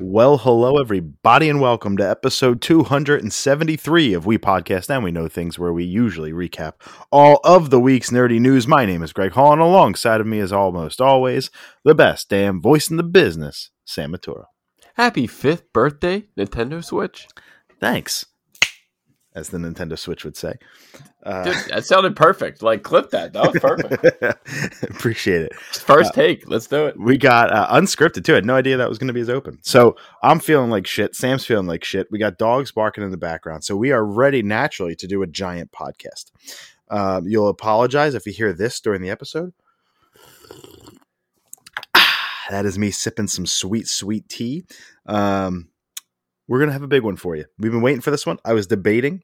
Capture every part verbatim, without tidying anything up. Well, hello, everybody, and welcome to episode two seventy-three of We Podcast and We Know Things, where we usually recap all of the week's nerdy news. My name is Greg Hall, and alongside of me, as almost always, the best damn voice in the business, Sam Maturo. Happy fifth birthday, Nintendo Switch. Thanks, as the Nintendo Switch would say. Uh, Dude, that sounded perfect. Like, clip that. That was perfect. Appreciate it. First uh, take. Let's do it. We got uh, unscripted, too. I had no idea that was going to be as open. So I'm feeling like shit. Sam's feeling like shit. We got dogs barking in the background. So we are ready, naturally, to do a giant podcast. Uh, you'll apologize if you hear this during the episode. That is me sipping some sweet, sweet tea. Um, we're going to have a big one for you. We've been waiting for this one. I was debating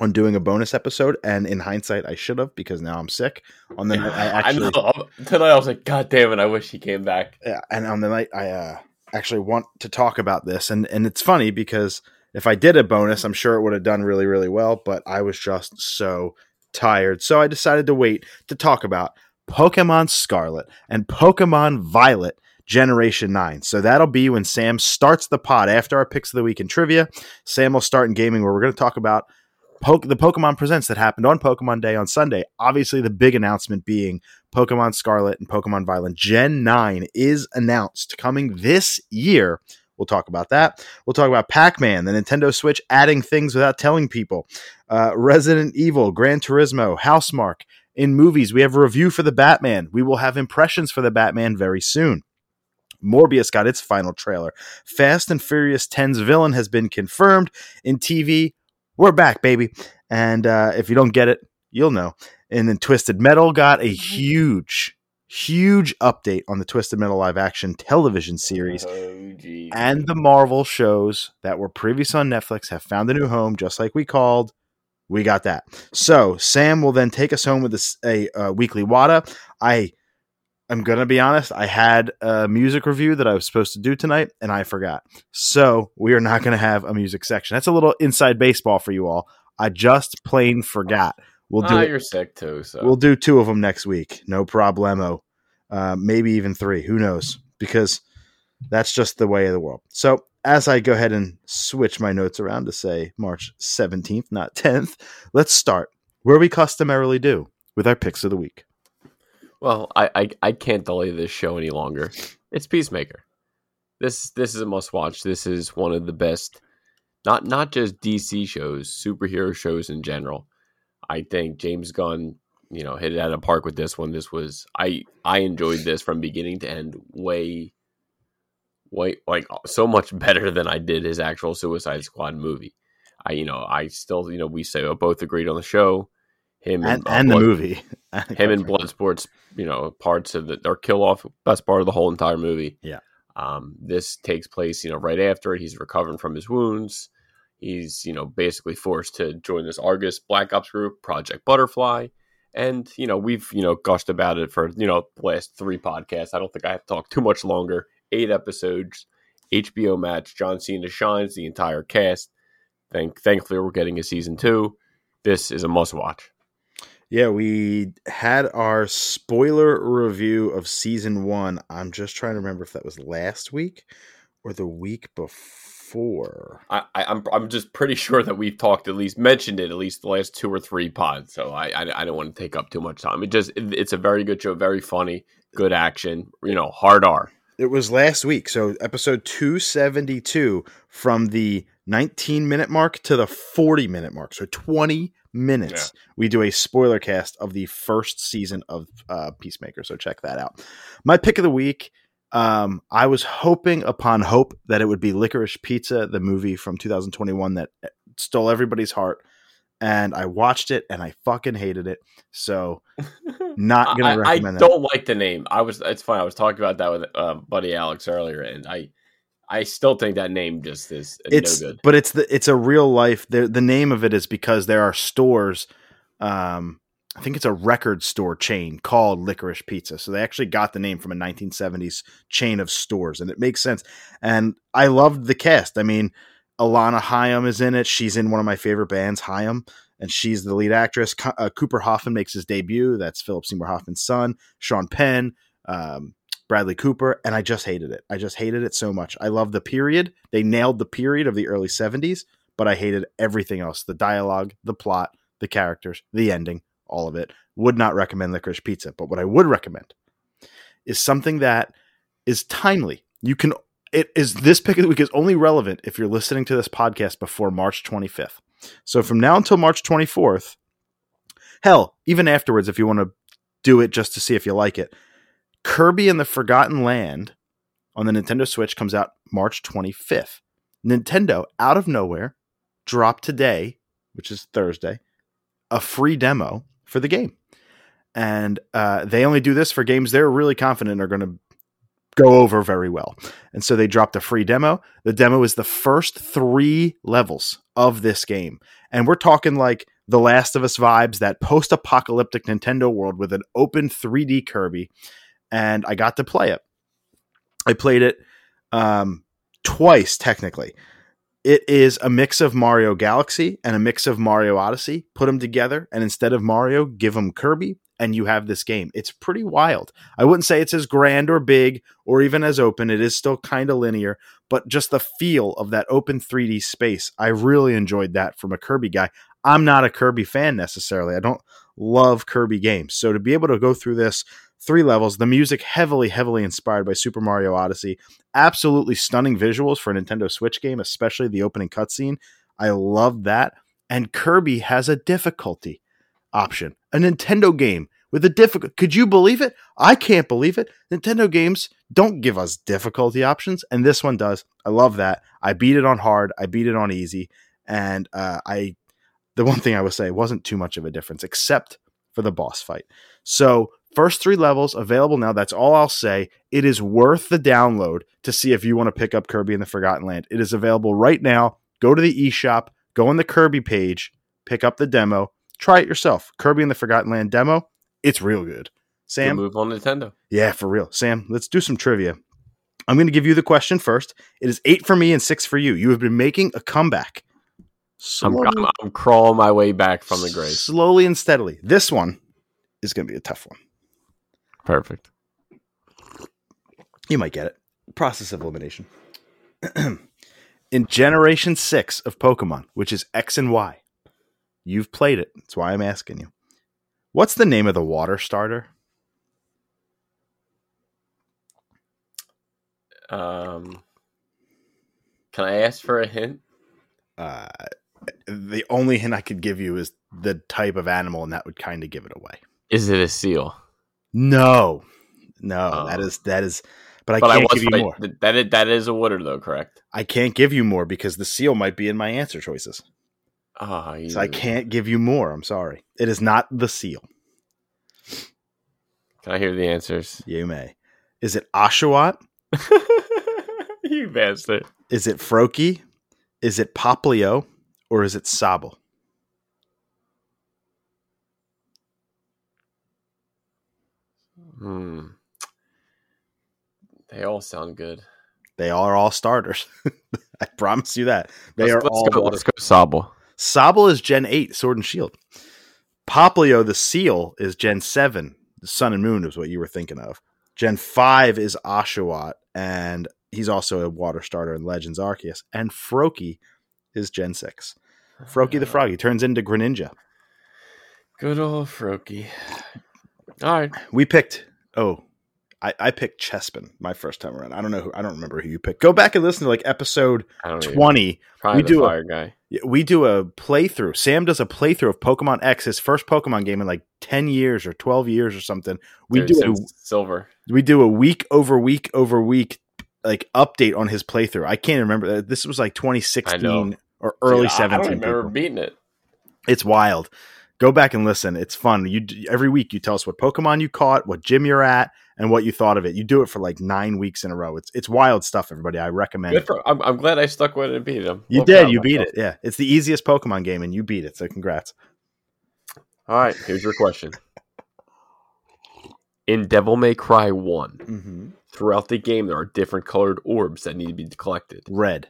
on doing a bonus episode, and in hindsight, I should have, because now I'm sick. On the night, I actually... I know. Tonight, I was like, God damn it, I wish he came back. Yeah, and on the night, I uh, actually want to talk about this. And, and it's funny, because if I did a bonus, I'm sure it would have done really, really well, but I was just so tired. So I decided to wait to talk about Pokemon Scarlet and Pokemon Violet Generation nine. So that'll be when Sam starts the pod after our picks of the week in trivia. Sam will start in gaming, where we're going to talk about po- the Pokemon Presents that happened on Pokemon Day on Sunday. Obviously, the big announcement being Pokemon Scarlet and Pokemon Violet Gen nine is announced coming this year. We'll talk about that. We'll talk about Pac-Man, the Nintendo Switch, adding things without telling people. Uh, Resident Evil, Gran Turismo, Housemarque. In movies, we have a review for the Batman. We will have impressions for the Batman very soon. Morbius got its final trailer. Fast and Furious ten's villain has been confirmed. In T V, we're back, baby. And uh, if you don't get it, you'll know. And then Twisted Metal got a huge, huge update on the Twisted Metal live action television series. Oh, geez. And the Marvel shows that were previous on Netflix have found a new home, just like we called. We got that. So Sam will then take us home with a, a, a weekly WADA. I am going to be honest. I had a music review that I was supposed to do tonight, and I forgot. So we are not going to have a music section. That's a little inside baseball for you all. I just plain forgot. We'll do. Oh, you're sick too. So we'll do two of them next week. No problemo. Uh, maybe even three. Who knows? Because that's just the way of the world. So as I go ahead and switch my notes around to say March seventeenth, not tenth, let's start where we customarily do with our picks of the week. Well, I, I, I can't delay this show any longer. It's Peacemaker. This this is a must-watch. This is one of the best, not not just D C shows, superhero shows in general. I think James Gunn, you know, hit it out of the park with this one. This was I I enjoyed this from beginning to end. Way. Way, like so much better than I did his actual Suicide Squad movie. I, you know, I still, you know, we say oh, both agreed on the show, him and, and, uh, and Blood, the movie, him and Bloodsport's, you know, parts of the or kill off best part of the whole entire movie. Yeah, um, this takes place, you know, right after it. He's recovering from his wounds. He's, you know, basically forced to join this Argus Black Ops group, Project Butterfly, and you know we've you know gushed about it for you know the last three podcasts. I don't think I have to talk too much longer. Eight episodes, H B O match, John Cena shines, the entire cast. Thank, thankfully, we're getting a season two. This is a must-watch. Yeah, we had our spoiler review of season one. I'm just trying to remember if that was last week or the week before. I, I, I'm I'm just pretty sure that we've talked, at least mentioned it, at least the last two or three pods. So I I, I don't want to take up too much time. It just it, it's a very good show, very funny, good action, you know, hard R. It was last week, so episode two seventy-two, from the nineteen-minute mark to the forty-minute mark, so twenty minutes. Yeah. We do a spoiler cast of the first season of uh, Peacemaker, so check that out. My pick of the week, um, I was hoping upon hope that it would be Licorice Pizza, the movie from two thousand twenty-one that stole everybody's heart, and I watched it, and I fucking hated it, so... Not gonna I, recommend. I don't that. like the name. I was. It's fine. I was talking about that with uh, buddy Alex earlier, and I, I still think that name just is it's, no good. But it's the it's a real life. The the name of it is because there are stores. Um, I think it's a record store chain called Licorice Pizza. So they actually got the name from a nineteen seventies chain of stores, and it makes sense. And I loved the cast. I mean, Alana Haim is in it. She's in one of my favorite bands, Haim. And she's the lead actress. Uh, Cooper Hoffman makes his debut. That's Philip Seymour Hoffman's son. Sean Penn, um, Bradley Cooper, and I just hated it. I just hated it so much. I love the period. They nailed the period of the early seventies, but I hated everything else. The dialogue, the plot, the characters, the ending, all of it. Would not recommend Licorice Pizza, but what I would recommend is something that is timely. You can, it is, this pick of the week is only relevant if you're listening to this podcast before March twenty-fifth. So from now until March twenty-fourth, hell, even afterwards, if you want to do it just to see if you like it, Kirby and the Forgotten Land on the Nintendo Switch comes out March twenty-fifth. Nintendo, out of nowhere, dropped today, which is Thursday, a free demo for the game. And uh, they only do this for games they're really confident are going to go over very well. And so they dropped a free demo. The demo is the first three levels of this game. And we're talking like The Last of Us vibes, that post-apocalyptic Nintendo world with an open three D Kirby. And I got to play it. I played it um, twice, technically. It is a mix of Mario Galaxy and a mix of Mario Odyssey. Put them together, and instead of Mario, give them Kirby, and you have this game. It's pretty wild. I wouldn't say it's as grand or big or even as open. It is still kind of linear, but just the feel of that open three D space, I really enjoyed that from a Kirby guy. I'm not a Kirby fan necessarily. I don't love Kirby games. So to be able to go through this three levels, the music heavily, heavily inspired by Super Mario Odyssey, absolutely stunning visuals for a Nintendo Switch game, especially the opening cutscene. I love that. And Kirby has a difficulty option, a Nintendo game with a difficult. Could you believe it? I can't believe it. Nintendo games don't give us difficulty options. And this one does. I love that. I beat it on hard. I beat it on easy. And uh, I, the one thing I would say, wasn't too much of a difference except for the boss fight. So first three levels available now. That's all I'll say. It is worth the download to see if you want to pick up Kirby in the Forgotten Land. It is available right now. Go to the eShop, go on the Kirby page, pick up the demo, try it yourself. Kirby and the Forgotten Land demo. It's real good. Sam, good move on Nintendo. Yeah, for real. Sam, let's do some trivia. I'm going to give you the question first. It is eight for me and six for you. You have been making a comeback. Slowly, I'm, I'm, I'm crawling my way back from the grave. Slowly and steadily. This one is going to be a tough one. Perfect. You might get it. Process of elimination. In Generation six of Pokemon, which is X and Y, you've played it. That's why I'm asking you. What's the name of the water starter? Um, can I ask for a hint? Uh, the only hint I could give you is the type of animal, and that would kind of give it away. Is it a seal? No, no, oh. that is, that is, but I but can't I give you right. more. That is, that is a water though, correct? I can't give you more because the seal might be in my answer choices. Oh, you... So I can't give you more. I'm sorry. It is not the seal. Can I hear the answers? You may. Is it Oshawott? You bastard. Is it Froakie? Is it Popplio? Or is it Sobble? Hmm. They all sound good. They are all starters. I promise you that. They let's, are let's all go, let's go Sobble. Sobble is Gen eight, Sword and Shield. Popplio, the seal, is Gen seven. The Sun and Moon is what you were thinking of. Gen five is Oshawott, and he's also a water starter in Legends Arceus. And Froakie is Gen six. Froakie the Froggy turns into Greninja. Good old Froakie. All right. We picked... Oh, I, I picked Chespin my first time around. I don't know who I don't remember who you picked. Go back and listen to like episode twenty. We do, fire a, guy. we do a playthrough. Sam does a playthrough of Pokemon X, his first Pokemon game in like ten years or twelve years or something. We There's do a, silver. We do a week over week over week like update on his playthrough. I can't remember. This was like twenty sixteen or early Dude, seventeen. I don't remember people. beating it. It's wild. Go back and listen. It's fun. You every week you tell us what Pokemon you caught, what gym you're at, and what you thought of it. You do it for like nine weeks in a row. It's it's wild stuff, everybody. I recommend it. For, I'm, I'm glad I stuck with it and beat it. I'm you did. You beat it. Yeah. It's the easiest Pokemon game, and you beat it. So congrats. All right. Here's your question. In Devil May Cry one, mm-hmm. throughout the game, there are different colored orbs that need to be collected. Red.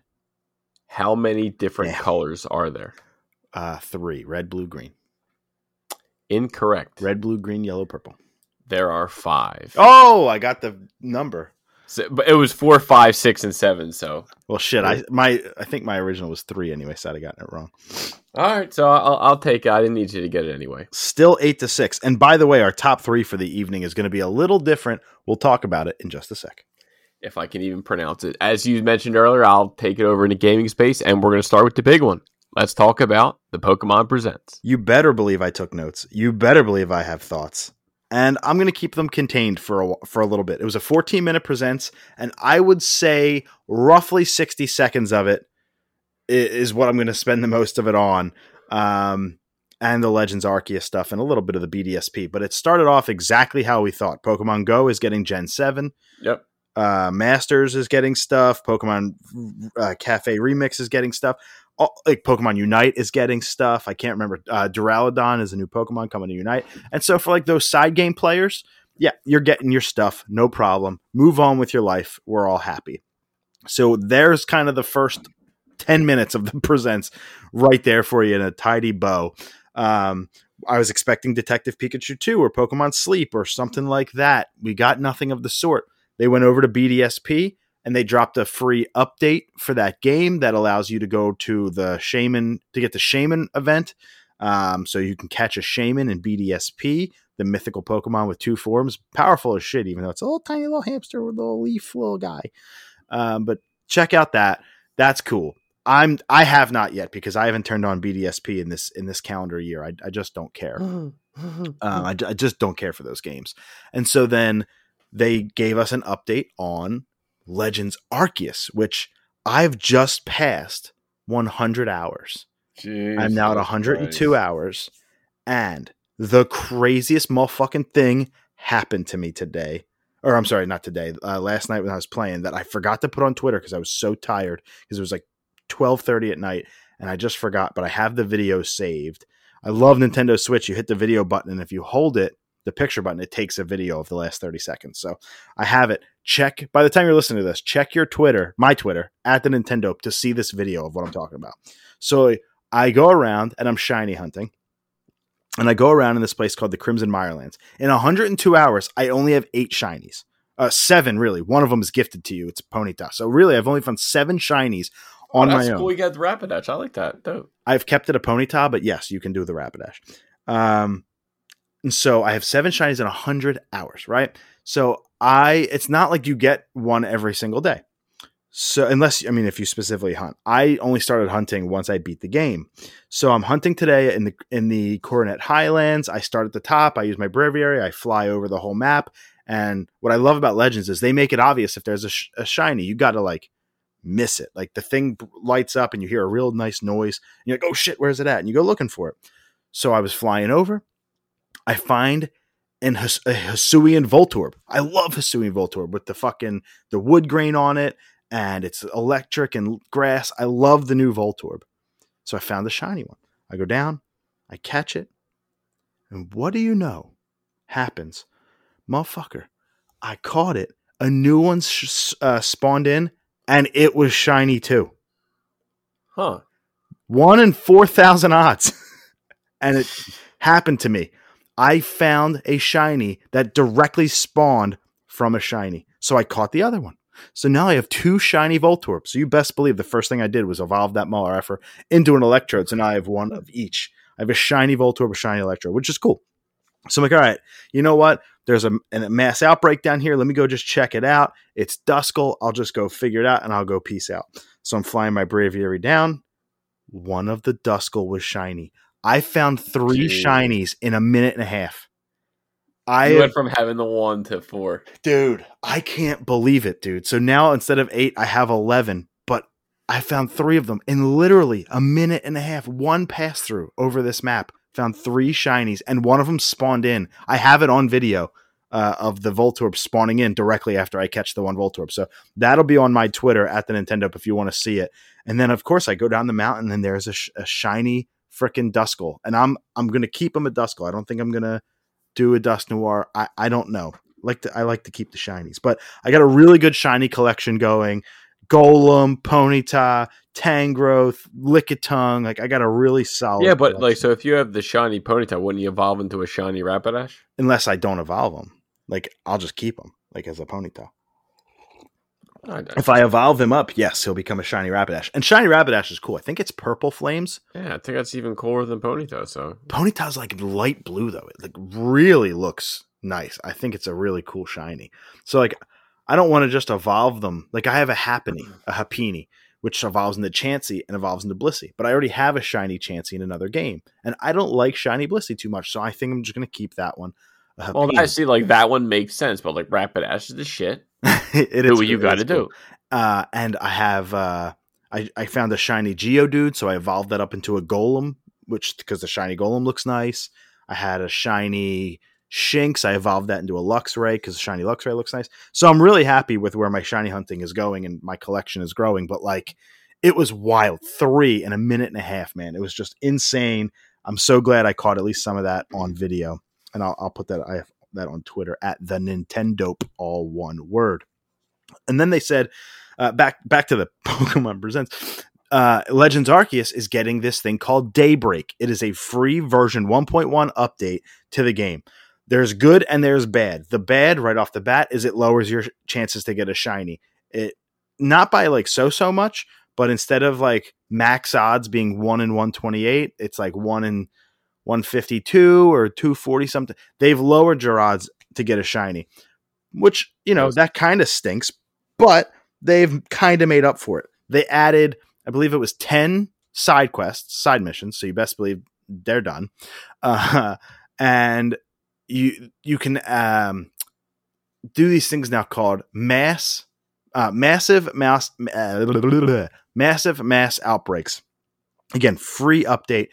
How many different yeah. colors are there? Uh, three. Red, blue, green. Incorrect. Red, blue, green, yellow, purple. there are five. Oh, I got the number. So, but it was four, five, six, and seven. So, well, shit. I my I think my original was three anyway. So I'd have gotten it wrong. All right, so I'll I'll take it. I didn't need you to get it anyway. Still eight to six. And by the way, our top three for the evening is going to be a little different. We'll talk about it in just a sec. If I can even pronounce it, as you mentioned earlier, I'll take it over into gaming space, and we're going to start with the big one. Let's talk about the Pokemon Presents. You better believe I took notes. You better believe I have thoughts. And I'm going to keep them contained for a, for a little bit. It was a fourteen-minute Presents, and I would say roughly sixty seconds of it is what I'm going to spend the most of it on. Um, and the Legends Arceus stuff and a little bit of the B D S P. But it started off exactly how we thought. Pokemon Go is getting Gen seven. Yep. Uh, Masters is getting stuff. Pokemon uh, Cafe Remix is getting stuff. All, like Pokemon Unite is getting stuff. I can't remember. Uh, Duraludon is a new Pokemon coming to Unite. And so for like those side game players, yeah, you're getting your stuff. No problem. Move on with your life. We're all happy. So there's kind of the first ten minutes of the Presents right there for you in a tidy bow. Um, I was expecting Detective Pikachu two or Pokemon Sleep or something like that. We got nothing of the sort. They went over to B D S P. And they dropped a free update for that game that allows you to go to the Shaman to get the Shaman event. Um, so you can catch a Shaman in B D S P, the mythical Pokemon with two forms. Powerful as shit, even though it's a little tiny little hamster with a little leaf little guy. Um, but check out that. That's cool. I'm I have not yet because I haven't turned on B D S P in this in this calendar year. I, I just don't care. um, I, I just don't care for those games. And so then they gave us an update on Legends Arceus, which I've just passed one hundred hours. Jeez, I'm now at one hundred two Christ. hours, and the craziest motherfucking thing happened to me today. Or I'm sorry, not today. Uh, last night when I was playing that I forgot to put on Twitter because I was so tired because it was like twelve thirty at night, and I just forgot, but I have the video saved. I love Nintendo Switch. You hit the video button, and if you hold it, the picture button, it takes a video of the last thirty seconds. So I have it. Check, by the time you're listening to this, check your Twitter, my Twitter, at the Nintendo to see this video of what I'm talking about. So I go around and I'm shiny hunting. And I go around in this place called the Crimson Mirelands. In one hundred two hours, I only have eight shinies. Uh, seven, really. One of them is gifted to you. It's Ponyta. So really, I've only found seven shinies on oh, my cool. own. That's cool. You got the Rapidash. I like that. Dope. I've kept it a Ponyta, but yes, you can do the Rapidash. Um, And so I have seven shinies in one hundred hours, right? So I, it's not like you get one every single day. So unless, I mean, if you specifically hunt, I only started hunting once I beat the game. So I'm hunting today in the, in the Coronet Highlands. I start at the top. I use my Braviary. I fly over the whole map. And what I love about Legends is they make it obvious. If there's a, sh- a shiny, you got to like miss it. Like the thing lights up and you hear a real nice noise. And you're like, oh shit, where's it at? And you go looking for it. So I was flying over. I find in His- a Hisuian Voltorb. I love Hisuian Voltorb with the fucking the wood grain on it, and it's electric and grass. I love the new Voltorb. So I found the shiny one. I go down, I catch it, and what do you know happens? Motherfucker, I caught it. A new one sh- uh, spawned in, and it was shiny too. Huh. One in four thousand odds. And it happened to me. I found a shiny that directly spawned from a shiny. So I caught the other one. So now I have two shiny Voltorbs. So you best believe the first thing I did was evolve that Malareffer into an Electrode. So now I have one of each. I have a shiny Voltorb, a shiny Electrode, which is cool. So I'm like, all right, you know what? There's a, a mass outbreak down here. Let me go just check it out. It's Duskull. I'll just go figure it out and I'll go peace out. So I'm flying my Braviary down. One of the Duskull was shiny. I found three Jeez. shinies in a minute and a half. I you went from having the one to four. Dude, I can't believe it, dude. So now instead of eight, I have eleven, but I found three of them in literally a minute and a half. One pass through over this map, found three shinies, and one of them spawned in. I have it on video uh, of the Voltorb spawning in directly after I catch the one Voltorb. So that'll be on my Twitter at the Nintendo if you want to see it. And then, of course, I go down the mountain and there's a, sh- a shiny frickin' Duskull, and I'm I'm gonna keep him a Duskull. I don't think I'm gonna do a Dusk Noir. I, I don't know. Like to, I like to keep the shinies, but I got a really good shiny collection going. Golem, Ponyta, Tangrowth, Lickitung. Like, I got a really solid. Yeah, but collection. Like, so if you have the shiny Ponyta, wouldn't you evolve into a shiny Rapidash? Unless I don't evolve them, like I'll just keep them, like as a Ponyta. I if I evolve him up, yes, he'll become a shiny Rapidash. And shiny Rapidash is cool. I think it's purple flames. Yeah, I think that's even cooler than Ponyta. So Ponyta's like light blue though. It like really looks nice. I think it's a really cool shiny. So like. I don't want to just evolve them. Like I have a Happiny, a Happiny, which evolves into Chansey and evolves into Blissey. But I already have a shiny Chansey in another game. And I don't like shiny Blissey too much. So I think I'm just going to keep that one. Well, I see like that one makes sense. But like Rapidash is the shit. it do is what you got to do. Uh, and I have, uh, I, I found a shiny Geodude. So I evolved that up into a Golem, which because the shiny Golem looks nice. I had a shiny Shinx, I evolved that into a Luxray because shiny Luxray looks nice. So I'm really happy with where my shiny hunting is going and my collection is growing. But like, it was wild. Three in a minute and a half, man. It was just insane. I'm so glad I caught at least some of that on video, and I'll, I'll put that I have that on Twitter at the Nintendo, all one word. And then they said, uh, back back to the Pokemon Presents. Uh, Legends Arceus is getting this thing called Daybreak. It is a free version one point one update to the game. There's good and there's bad. The bad, right off the bat, is it lowers your chances to get a shiny. It not by like so so much, but instead of like max odds being one in one twenty eight, it's like one in one fifty two or two forty something. They've lowered your odds to get a shiny, which you know that kind of stinks, but they've kind of made up for it. They added, I believe it was ten side quests, side missions. So you best believe they're done, uh, and. You you can um, do these things now called mass, uh, massive mass, uh, massive mass outbreaks. Again, free update.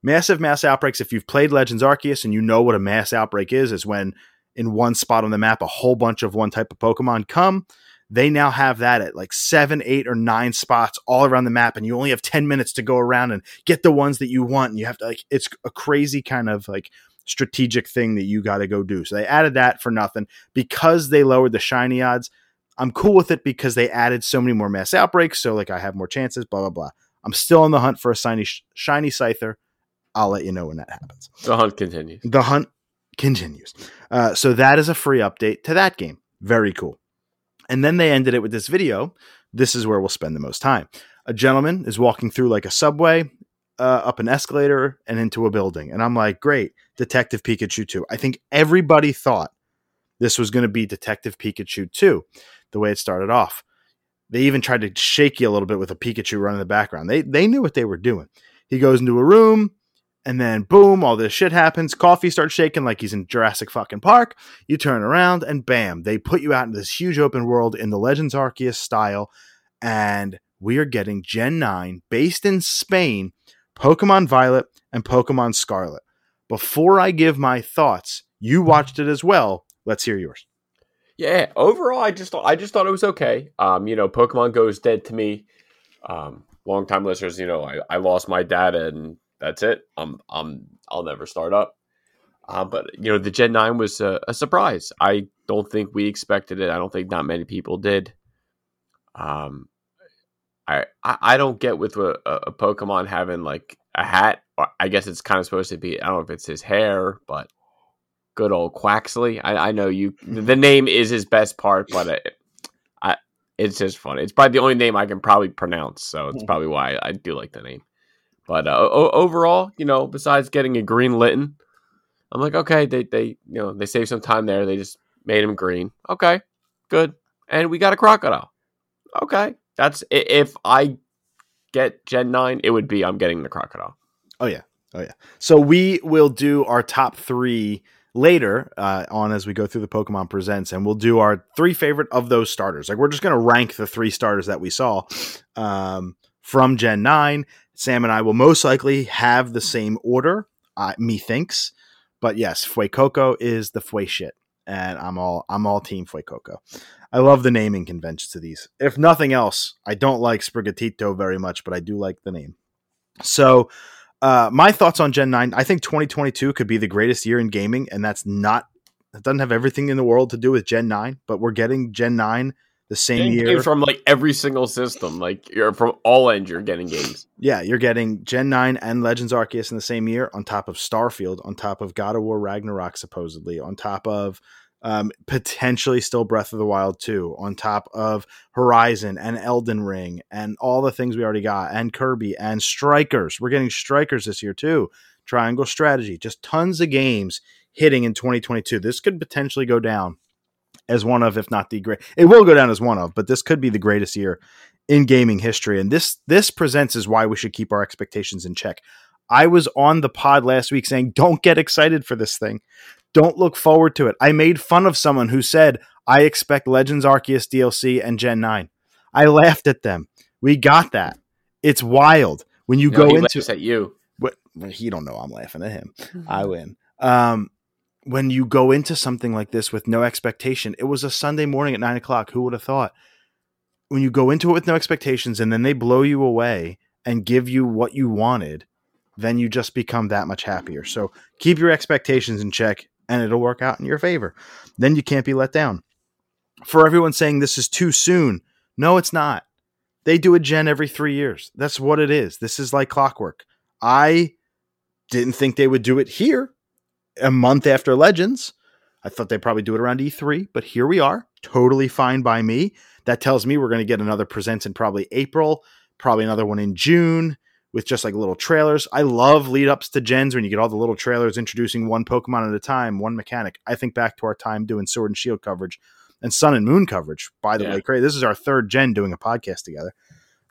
Massive mass outbreaks. If you've played Legends Arceus and you know what a mass outbreak is, is when in one spot on the map a whole bunch of one type of Pokemon come. They now have that at like seven, eight, or nine spots all around the map, and you only have ten minutes to go around and get the ones that you want. And you have to like it's a crazy kind of like. strategic thing that you got to go do. So they added that for nothing because they lowered the shiny odds. I'm cool with it because they added so many more mass outbreaks. So like I have more chances, blah, blah, blah. I'm still on the hunt for a shiny, shiny Scyther. I'll let you know when that happens. The hunt continues. The hunt continues. Uh, so that is a free update to that game. Very cool. And then they ended it with this video. This is where we'll spend the most time. A gentleman is walking through like a subway, Uh, up an escalator and into a building. And I'm like, great, Detective Pikachu two. I think everybody thought this was going to be Detective Pikachu two, the way it started off. They even tried to shake you a little bit with a Pikachu run in the background. They they knew what they were doing. He goes into a room, and then boom, all this shit happens. Coffee starts shaking like he's in Jurassic fucking Park. You turn around, and bam, they put you out into this huge open world in the Legends Arceus style, and we are getting Gen nine, based in Spain, Pokemon Violet and Pokemon Scarlet. Before I give my thoughts, you watched it as well. Let's hear yours. Yeah, overall, I just thought, I just thought it was okay. Um, you know, Pokemon Go's dead to me. Um, long-time listeners, you know, I, I lost my dad, and that's it. I'm I'm I'll never start up. Uh, but you know, the Gen nine was a, a surprise. I don't think we expected it. I don't think not many people did. Um. I, I don't get with a, a Pokemon having like a hat. I guess it's kind of supposed to be, I don't know if it's his hair, but good old Quaxly. I, I know you, the name is his best part, but it, I, it's just funny. It's probably the only name I can probably pronounce. So it's probably why I do like the name. But uh, o- overall, you know, besides getting a green Litten, I'm like, okay, they, they, you know, they saved some time there. They just made him green. Okay, good. And we got a Crocodile. Okay. That's if I get Gen nine, it would be I'm getting the Crocodile. Oh, yeah. Oh, yeah. So we will do our top three later uh, on as we go through the Pokemon Presents, and we'll do our three favorite of those starters. Like, we're just going to rank the three starters that we saw um, from Gen nine. Sam and I will most likely have the same order, uh, methinks. But yes, Fuecoco is the Fue shit. And I'm all I'm all team Fuecoco. I love the naming conventions to these. If nothing else, I don't like Sprigatito very much, but I do like the name. So uh, my thoughts on Gen nine, I think twenty twenty-two could be the greatest year in gaming, and that's not, it doesn't have everything in the world to do with Gen nine, but we're getting Gen nine the same Game year from like every single system. Like you're from all ends, you're getting games. Yeah, you're getting Gen nine and Legends Arceus in the same year, on top of Starfield, on top of God of War Ragnarok, supposedly, on top of um, potentially still Breath of the Wild two, on top of Horizon and Elden Ring and all the things we already got, and Kirby and Strikers. We're getting Strikers this year too. Triangle Strategy, just tons of games hitting in twenty twenty-two. This could potentially go down as one of, if not the great, it will go down as one of, but this could be the greatest year in gaming history. And this, this presents is why we should keep our expectations in check. I was on the pod last week saying, don't get excited for this thing. Don't look forward to it. I made fun of someone who said, I expect Legends Arceus D L C and Gen nine. I laughed at them. We got that. It's wild. When you no, go into at you, what, well, he don't know I'm laughing at him. Mm-hmm. I win. Um, When you go into something like this with no expectation, it was a Sunday morning at nine o'clock. Who would have thought? When you go into it with no expectations and then they blow you away and give you what you wanted, then you just become that much happier. So keep your expectations in check and it'll work out in your favor. Then you can't be let down. For everyone saying this is too soon, no, it's not. They do a gen every three years. That's what it is. This is like clockwork. I didn't think they would do it here a month after Legends. I thought they'd probably do it around E three, but here we are. Totally fine by me. That tells me we're going to get another presents in probably April, probably another one in June with just like little trailers. I love lead ups to gens when you get all the little trailers introducing one Pokemon at a time, one mechanic. I think back to our time doing Sword and Shield coverage and Sun and Moon coverage. By the yeah. way, crazy. This is our third gen doing a podcast together.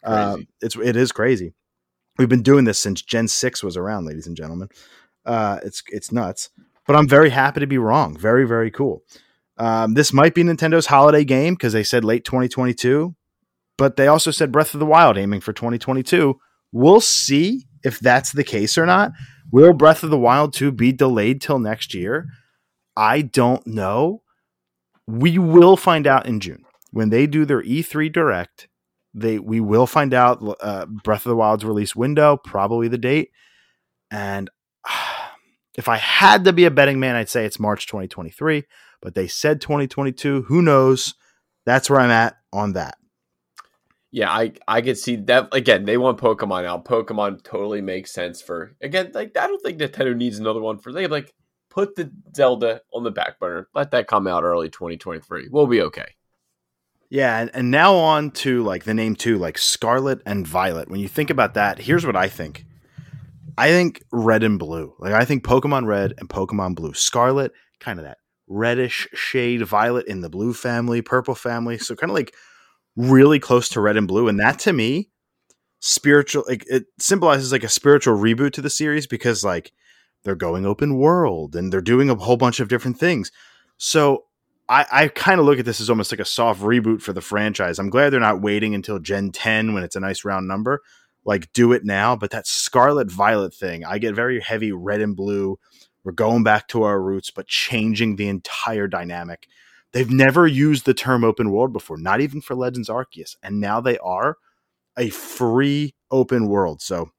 Uh, it's it is crazy. We've been doing this since Gen six was around, ladies and gentlemen. Uh, it's it's nuts, but I'm very happy to be wrong. Very, very cool. Um, this might be Nintendo's holiday game because they said late twenty twenty-two, but they also said Breath of the Wild aiming for twenty twenty-two. We'll see if that's the case or not. Will Breath of the Wild two be delayed till next year? I don't know. We will find out in June when they do their E three Direct. They we will find out uh, Breath of the Wild's release window, probably the date, and. If I had to be a betting man, I'd say it's March twenty twenty-three, but they said twenty twenty-two. Who knows? That's where I'm at on that. Yeah, I, I could see that. Again, they want Pokemon out. Pokemon totally makes sense for, again, like I don't think Nintendo needs another one for, they like put the Zelda on the back burner. Let that come out early twenty twenty-three. We'll be okay. Yeah, and, and now on to like the name too, like Scarlet and Violet. When you think about that, here's what I think. I think red and blue. Like I think Pokemon Red and Pokemon Blue. Scarlet, kind of that reddish shade. Violet in the blue family, purple family. So kind of like really close to red and blue. And that to me, spiritual. Like it symbolizes like a spiritual reboot to the series because like they're going open world and they're doing a whole bunch of different things. So I, I kind of look at this as almost like a soft reboot for the franchise. I'm glad they're not waiting until Gen ten when it's a nice round number. Like, do it now. But that Scarlet Violet thing, I get very heavy red and blue. We're going back to our roots, but changing the entire dynamic. They've never used the term open world before, not even for Legends Arceus. And now they are a free open world. So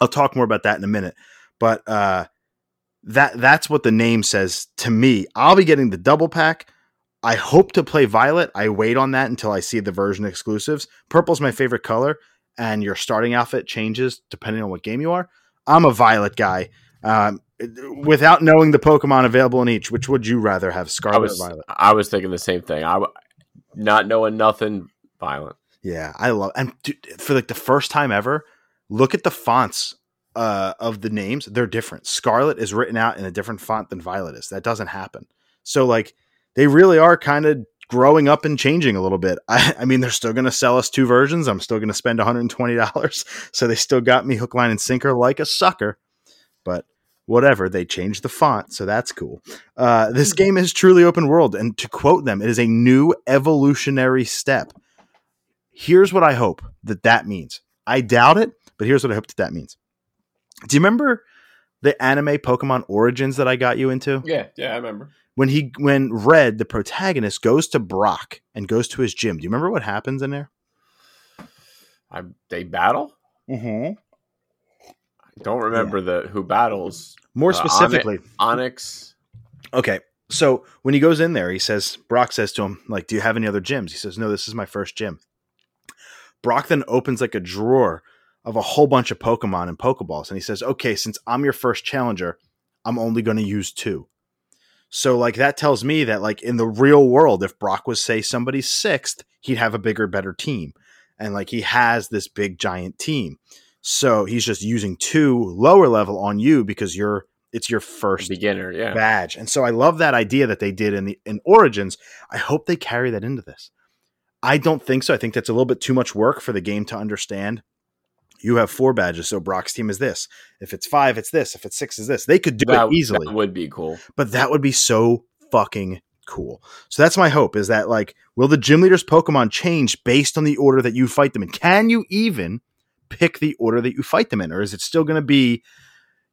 I'll talk more about that in a minute. But uh, that that's what the name says to me. I'll be getting the double pack. I hope to play Violet. I wait on that until I see the version exclusives. Purple's my favorite color. And your starting outfit changes depending on what game you are. I'm a Violet guy. Um, without knowing the Pokemon available in each, which would you rather have, Scarlet I was, or Violet? I was thinking the same thing. I w- not knowing nothing, Violet. Yeah, I love. And dude, for like the first time ever, look at the fonts uh, of the names. They're different. Scarlet is written out in a different font than Violet is. That doesn't happen. So like they really are kind of growing up and changing a little bit. I, I mean, they're still going to sell us two versions. I'm still going to spend one hundred twenty dollars. So they still got me hook, line, and sinker like a sucker. But whatever, they changed the font, so that's cool. Uh, this game is truly open world, and to quote them, it is a new evolutionary step. Here's what I hope that that means. I doubt it, but here's what I hope that that means. Do you remember the anime Pokemon Origins that I got you into? Yeah, yeah, I remember. When he, when Red, the protagonist, goes to Brock and goes to his gym, do you remember what happens in there? I, they battle? Mm-hmm. I don't remember yeah. the who battles. More specifically. Uh, Onyx. Okay. So when he goes in there, he says, Brock says to him, like, do you have any other gyms? He says, no, this is my first gym. Brock then opens like a drawer of a whole bunch of Pokemon and Pokeballs. And he says, okay, since I'm your first challenger, I'm only going to use two. So like that tells me that like in the real world, if Brock was say somebody's sixth, he'd have a bigger, better team. And like, he has this big giant team. So he's just using two lower level on you because you're, it's your first beginner yeah. badge. And so I love that idea that they did in the in Origins. I hope they carry that into this. I don't think so. I think that's a little bit too much work for the game to understand. You have four badges, so Brock's team is this. If it's five, it's this. If it's six, it's this. They could do that, it easily. That would be cool. But that would be so fucking cool. So that's my hope, is that, like, will the gym leader's Pokemon change based on the order that you fight them in? Can you even pick the order that you fight them in? Or is it still going to be...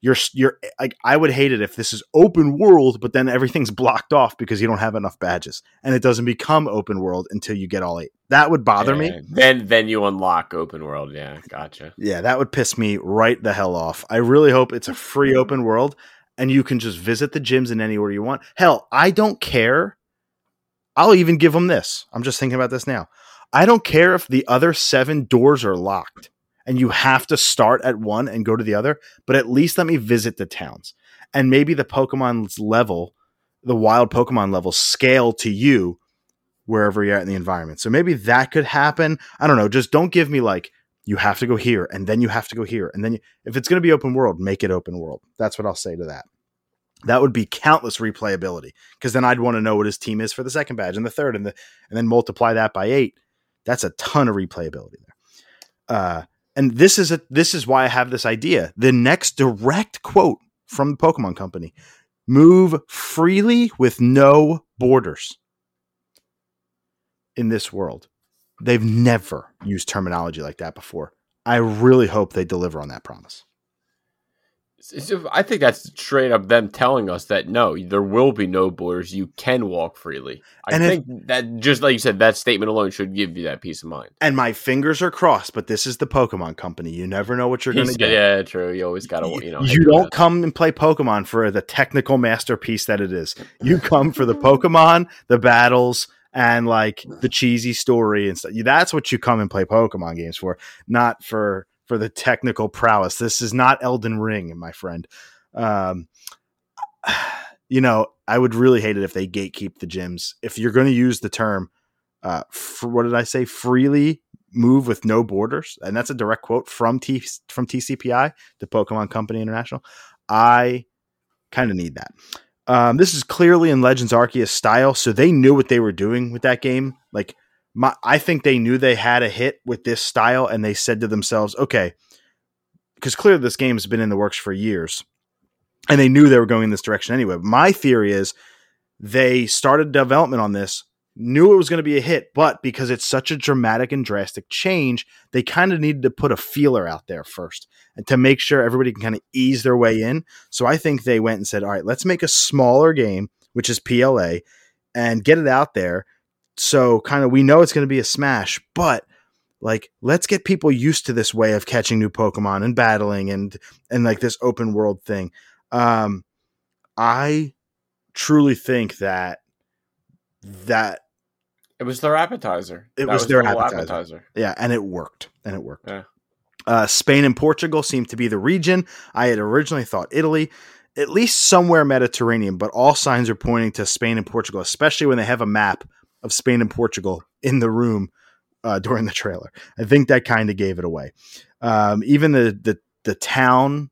You're, you're like, I would hate it if this is open world, but then everything's blocked off because you don't have enough badges and it doesn't become open world until you get all eight. That would bother yeah, me. Then, then you unlock open world. Yeah. Gotcha. Yeah. That would piss me right the hell off. I really hope it's a free open world and you can just visit the gyms in any order you want. Hell, I don't care. I'll even give them this. I'm just thinking about this now. I don't care if the other seven doors are locked and you have to start at one and go to the other, but at least let me visit the towns. And maybe the Pokemon's level, the wild Pokemon level, scale to you wherever you're at in the environment. So maybe that could happen. I don't know. Just don't give me like, you have to go here, and then you have to go here. And then you, if it's going to be open world, make it open world. That's what I'll say to that. That would be countless replayability, because then I'd want to know what his team is for the second badge and the third, and the and then multiply that by eight. That's a ton of replayability there. Uh, And this is a, this is why I have this idea. The next direct quote from the Pokemon Company: move freely with no borders in this world. They've never used terminology like that before. I really hope they deliver on that promise. I think that's straight up them telling us that, no, there will be no borders. You can walk freely. I and think if, that, just like you said, that statement alone should give you that peace of mind. And my fingers are crossed, but this is the Pokemon Company. You never know what you're going to get. Yeah, true. You always got to, you know. You don't that. come and play Pokemon for the technical masterpiece that it is. You come for the Pokemon, the battles, and like the cheesy story and stuff. That's what you come and play Pokemon games for, not for... for the technical prowess. This is not Elden Ring, my friend. Um, you know, I would really hate it if they gatekeep the gyms. If you're going to use the term, uh, fr- what did I say? Freely move with no borders. And that's a direct quote from T from T C P I, the Pokemon Company International. I kind of need that. Um, this is clearly in Legends Arceus style. So they knew what they were doing with that game. Like, My, I think they knew they had a hit with this style, and they said to themselves, okay, because clearly this game has been in the works for years, and they knew they were going in this direction anyway. But my theory is they started development on this, knew it was going to be a hit, but because it's such a dramatic and drastic change, they kind of needed to put a feeler out there first and to make sure everybody can kind of ease their way in. So I think they went and said, all right, let's make a smaller game, which is P L A, and get it out there. So kind of, we know it's going to be a smash, but like, let's get people used to this way of catching new Pokemon and battling and, and like this open world thing. Um, I truly think that, that it was their appetizer. It was, was their appetizer. appetizer. Yeah. And it worked and it worked. Yeah. Uh, Spain and Portugal seem to be the region. I had originally thought Italy, at least somewhere Mediterranean, but all signs are pointing to Spain and Portugal, especially when they have a map of Spain and Portugal in the room uh, during the trailer. I think that kind of gave it away. Um, even the, the, the town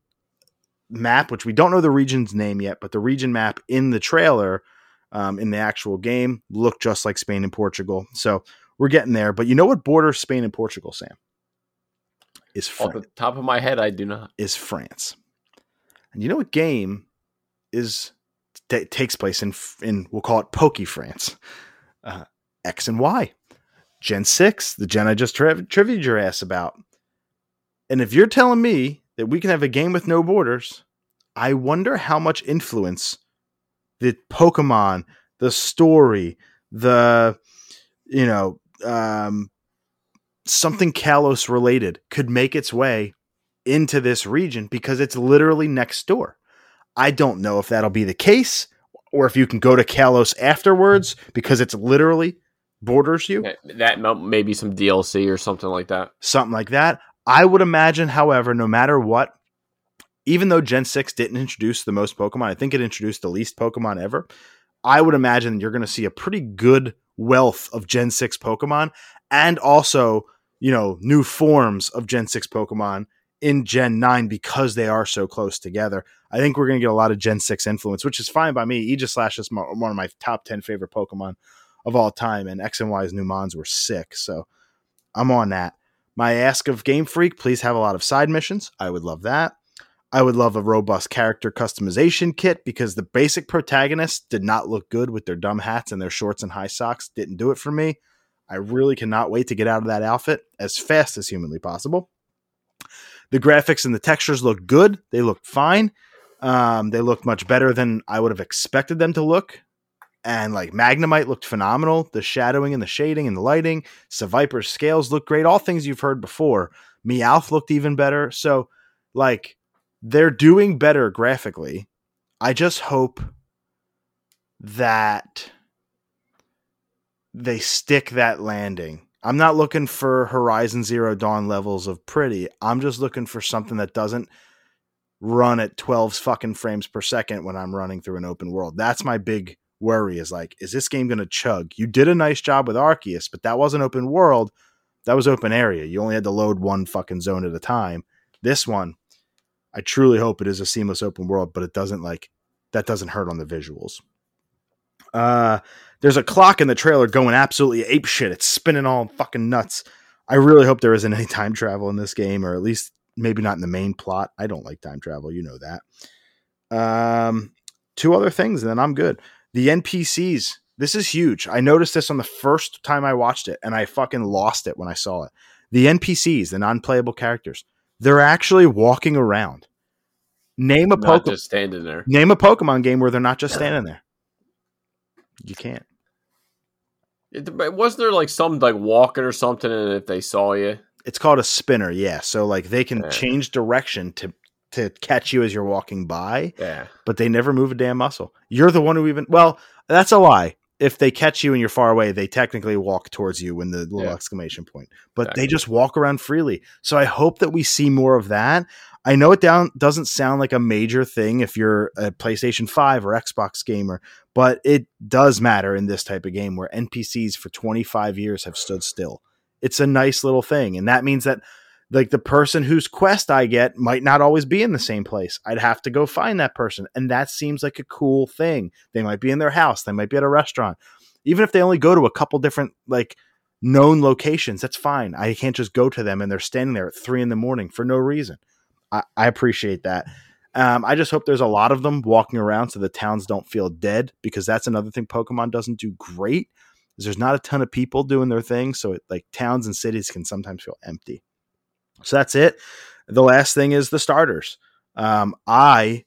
map, which we don't know the region's name yet, but the region map in the trailer, um, in the actual game, looked just like Spain and Portugal. So we're getting there, but you know what border Spain and Portugal, Sam? Is France. Off the top of my head, I do not. Is France. And you know what game is t- takes place in, in, we'll call it Pokey France. Uh, X and Y, Gen six, the gen I just tri- trivied your ass about. And if you're telling me that we can have a game with no borders, I wonder how much influence the Pokemon, the story, the, you know, um, something Kalos related could make its way into this region because it's literally next door. I don't know if that'll be the case. or if you can go to Kalos afterwards because it's literally borders you. That maybe some D L C or something like that. Something like that. I would imagine, however, no matter what, even though Gen six didn't introduce the most Pokemon, I think it introduced the least Pokemon ever. I would imagine you're going to see a pretty good wealth of Gen six Pokemon and also, you know, new forms of Gen six Pokemon in Gen nine because they are so close together. I think we're going to get a lot of Gen six influence, which is fine by me. Aegislash is one of my top ten favorite Pokemon of all time, and X and Y's new mons were sick, so I'm on that. My ask of Game Freak, please have a lot of side missions. I would love that. I would love a robust character customization kit because the basic protagonists did not look good with their dumb hats and their shorts and high socks. Didn't do it for me. I really cannot wait to get out of that outfit as fast as humanly possible. The graphics and the textures look good. They look fine. Um, they look much better than I would have expected them to look. And like Magnemite looked phenomenal. The shadowing and the shading and the lighting. Seviper's scales look great. All things you've heard before. Meowth looked even better. So like, they're doing better graphically. I just hope that they stick that landing. I'm not looking for Horizon Zero Dawn levels of pretty. I'm just looking for something that doesn't run at twelve fucking frames per second when I'm running through an open world. That's my big worry is like, is this game going to chug? You did a nice job with Arceus, but that wasn't open world. That was open area. You only had to load one fucking zone at a time. This one, I truly hope it is a seamless open world, but it doesn't like that doesn't hurt on the visuals. Uh, there's a clock in the trailer going absolutely apeshit. It's spinning all fucking nuts. I really hope there isn't any time travel in this game, or at least maybe not in the main plot. I don't like time travel. You know that. Um, two other things, and then I'm good. The N P Cs. This is huge. I noticed this on the first time I watched it, and I fucking lost it when I saw it. The N P Cs, the non-playable characters, they're actually walking around. Name a Pokemon. Just standing there. Name a Pokemon game where they're not just standing there. You can't. It, wasn't there like some like walking or something, and if they saw you, it's called a spinner. Yeah, so like they can yeah. change direction to to catch you as you're walking by. Yeah, but they never move a damn muscle. You're the one who even. Well, that's a lie. If they catch you and you're far away, they technically walk towards you when the little yeah. exclamation point, but exactly. they just walk around freely. So I hope that we see more of that. I know it down, doesn't sound like a major thing if you're a PlayStation five or Xbox gamer, but it does matter in this type of game where N P Cs for twenty-five years have stood still. It's a nice little thing. And that means that like the person whose quest I get might not always be in the same place. I'd have to go find that person. And that seems like a cool thing. They might be in their house. They might be at a restaurant. Even if they only go to a couple different like known locations, that's fine. I can't just go to them and they're standing there at three in the morning for no reason. I, I appreciate that. Um, I just hope there's a lot of them walking around so the towns don't feel dead, because that's another thing Pokemon doesn't do great is there's not a ton of people doing their thing. So it, like towns and cities can sometimes feel empty. So that's it. The last thing is the starters. Um, I,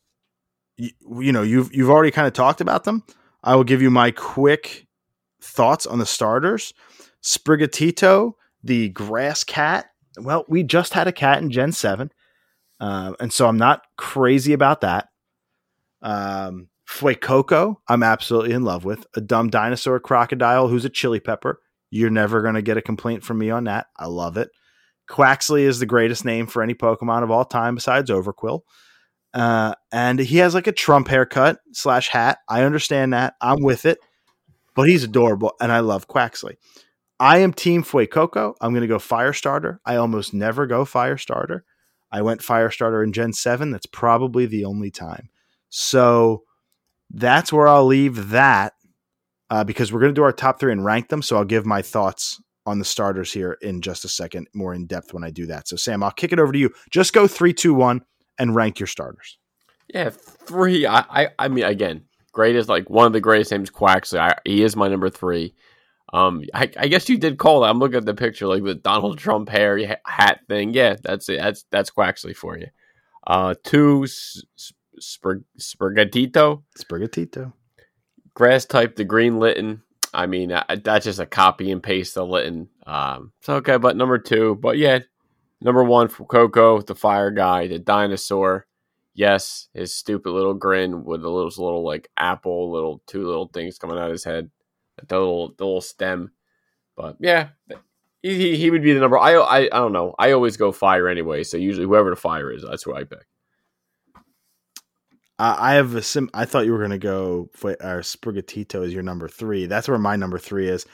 you, you know, you've, you've already kind of talked about them. I will give you my quick thoughts on the starters. Sprigatito, the grass cat. Well, we just had a cat in Gen seven. Uh, and so I'm not crazy about that. Um, Fuecoco, I'm absolutely in love with. A dumb dinosaur crocodile who's a chili pepper. You're never going to get a complaint from me on that. I love it. Quaxly is the greatest name for any Pokemon of all time besides Overquill. Uh, and he has like a Trump haircut slash hat. I understand that. I'm with it. But he's adorable, and I love Quaxly. I am Team Fuecoco. I'm going to go Firestarter. I almost never go Firestarter. I went Firestarter in Gen seven. That's probably the only time. So that's where I'll leave that uh, because we're going to do our top three and rank them. So I'll give my thoughts on the starters here in just a second, more in depth when I do that. So Sam, I'll kick it over to you. Just go three, two, one, and rank your starters. Yeah, three. I, I, I mean, again, greatest, like one of the greatest names, Quaxley. I, he is my number three. Um, I, I guess you did call that. I'm looking at the picture, like the Donald Trump hair hat thing. Yeah, that's it. That's that's Quaxley for you. Uh, two, Sprig- Sprigatito. Sprigatito. Grass type, the green Litten. I mean, I, that's just a copy and paste of Litten. Um, so okay, but number two, but yeah, number one for Coco, the fire guy, the dinosaur. Yes, his stupid little grin with the little, little like apple, little two little things coming out of his head, the little the little stem. But yeah, he he would be the number. I I I don't know. I always go fire anyway, so usually whoever the fire is, that's who I pick. I have a sim. I thought you were going to go for uh, Sprigatito as your number three. That's where my number three is.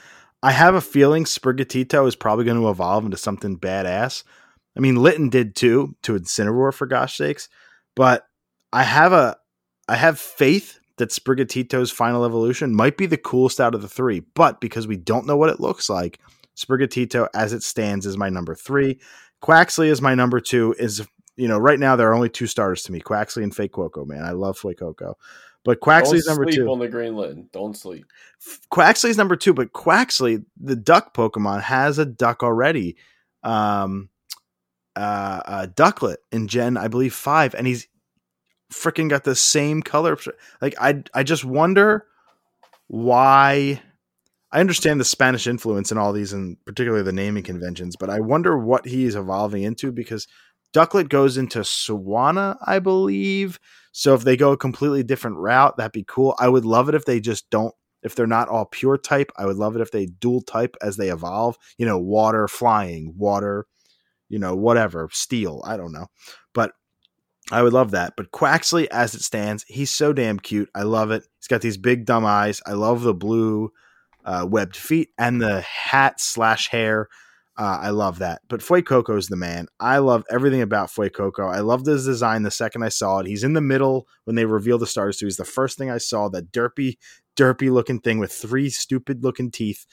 I have a feeling Sprigatito is probably going to evolve into something badass. I mean, Litten did too, to Incineroar for gosh sakes. But I have a, I have faith that Sprigatito's final evolution might be the coolest out of the three. But because we don't know what it looks like, Sprigatito as it stands is my number three. Quaxly is my number two. Is You know, right now there are only two starters to me, Quaxly and Fuecoco, man. I love Fuecoco. But Quaxly's number two. Don't sleep on the Green Litten. Don't sleep. Quaxly's number two, but Quaxly, the duck Pokemon, has a duck already. Um, uh, uh, Ducklet in Gen, I believe, five, and he's freaking got the same color. Like, I, I just wonder why. I understand the Spanish influence in all these, and particularly the naming conventions, but I wonder what he's evolving into, because Ducklet goes into Swanna, I believe. So if they go a completely different route, that'd be cool. I would love it if they just don't, if they're not all pure type. I would love it if they dual type as they evolve, you know, water, flying, water, you know, whatever, steel. I don't know, but I would love that. But Quaxly, as it stands, he's so damn cute. I love it. He's got these big dumb eyes. I love the blue uh, webbed feet and the hat slash hair. Uh, I love that. But Fuecoco's the man. I love everything about Fuecoco. I loved his design the second I saw it. He's in the middle when they reveal the starters to. He's the first thing I saw, that derpy, derpy looking thing with three stupid looking teeth.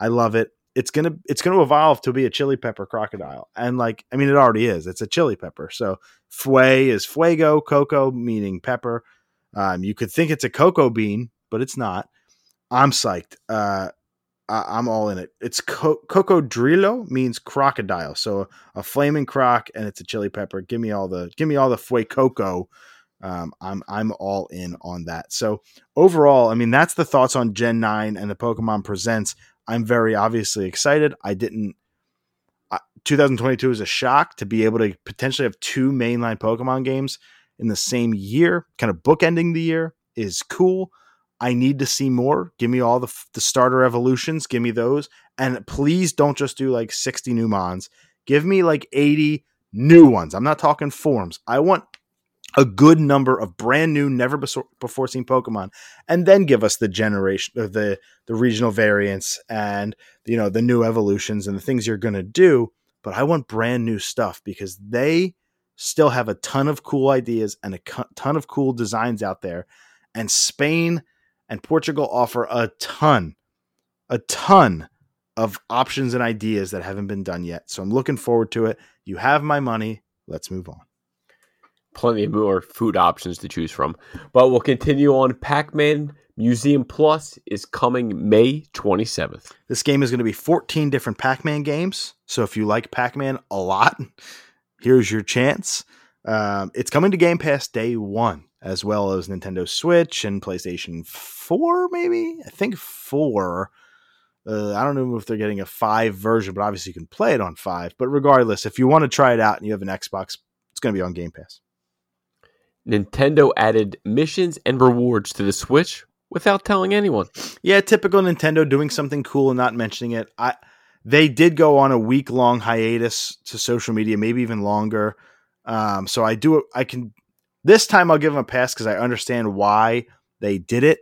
I love it. It's gonna it's gonna evolve to be a chili pepper crocodile. And like, I mean, it already is. It's a chili pepper. So Fue is fuego, coco meaning pepper. Um, you could think it's a cocoa bean, but it's not. I'm psyched. Uh I'm all in it. It's co- cocodrilo means crocodile, so a flaming croc, and it's a chili pepper. Give me all the, give me all the Fuecoco. Um, I'm I'm all in on that. So overall, I mean, that's the thoughts on Gen nine and the Pokemon Presents. I'm very obviously excited. I didn't. Uh, twenty twenty-two is a shock to be able to potentially have two mainline Pokemon games in the same year, kind of bookending the year is cool. I need to see more. Give me all the, the starter evolutions. Give me those. And please don't just do like sixty new mons. Give me like eighty new ones. I'm not talking forms. I want a good number of brand new, never before seen Pokemon. And then give us the generation or the, the regional variants and, you know, the new evolutions and the things you're going to do. But I want brand new stuff, because they still have a ton of cool ideas and a ton of cool designs out there. And Spain and Portugal offer a ton, a ton of options and ideas that haven't been done yet. So I'm looking forward to it. You have my money. Let's move on. Plenty more food options to choose from. But we'll continue on. Pac-Man Museum Plus is coming May twenty-seventh. This game is going to be fourteen different Pac-Man games. So if you like Pac-Man a lot, here's your chance. Um, it's coming to Game Pass day one, as well as Nintendo Switch and PlayStation four, maybe? I think four. Uh, I don't know if they're getting a five version, but obviously you can play it on five. But regardless, if you want to try it out and you have an Xbox, it's going to be on Game Pass. Nintendo added missions and rewards to the Switch without telling anyone. Yeah, typical Nintendo doing something cool and not mentioning it. I They did go on a week-long hiatus to social media, maybe even longer. Um, so I do. I can... This time I'll give them a pass because I understand why they did it.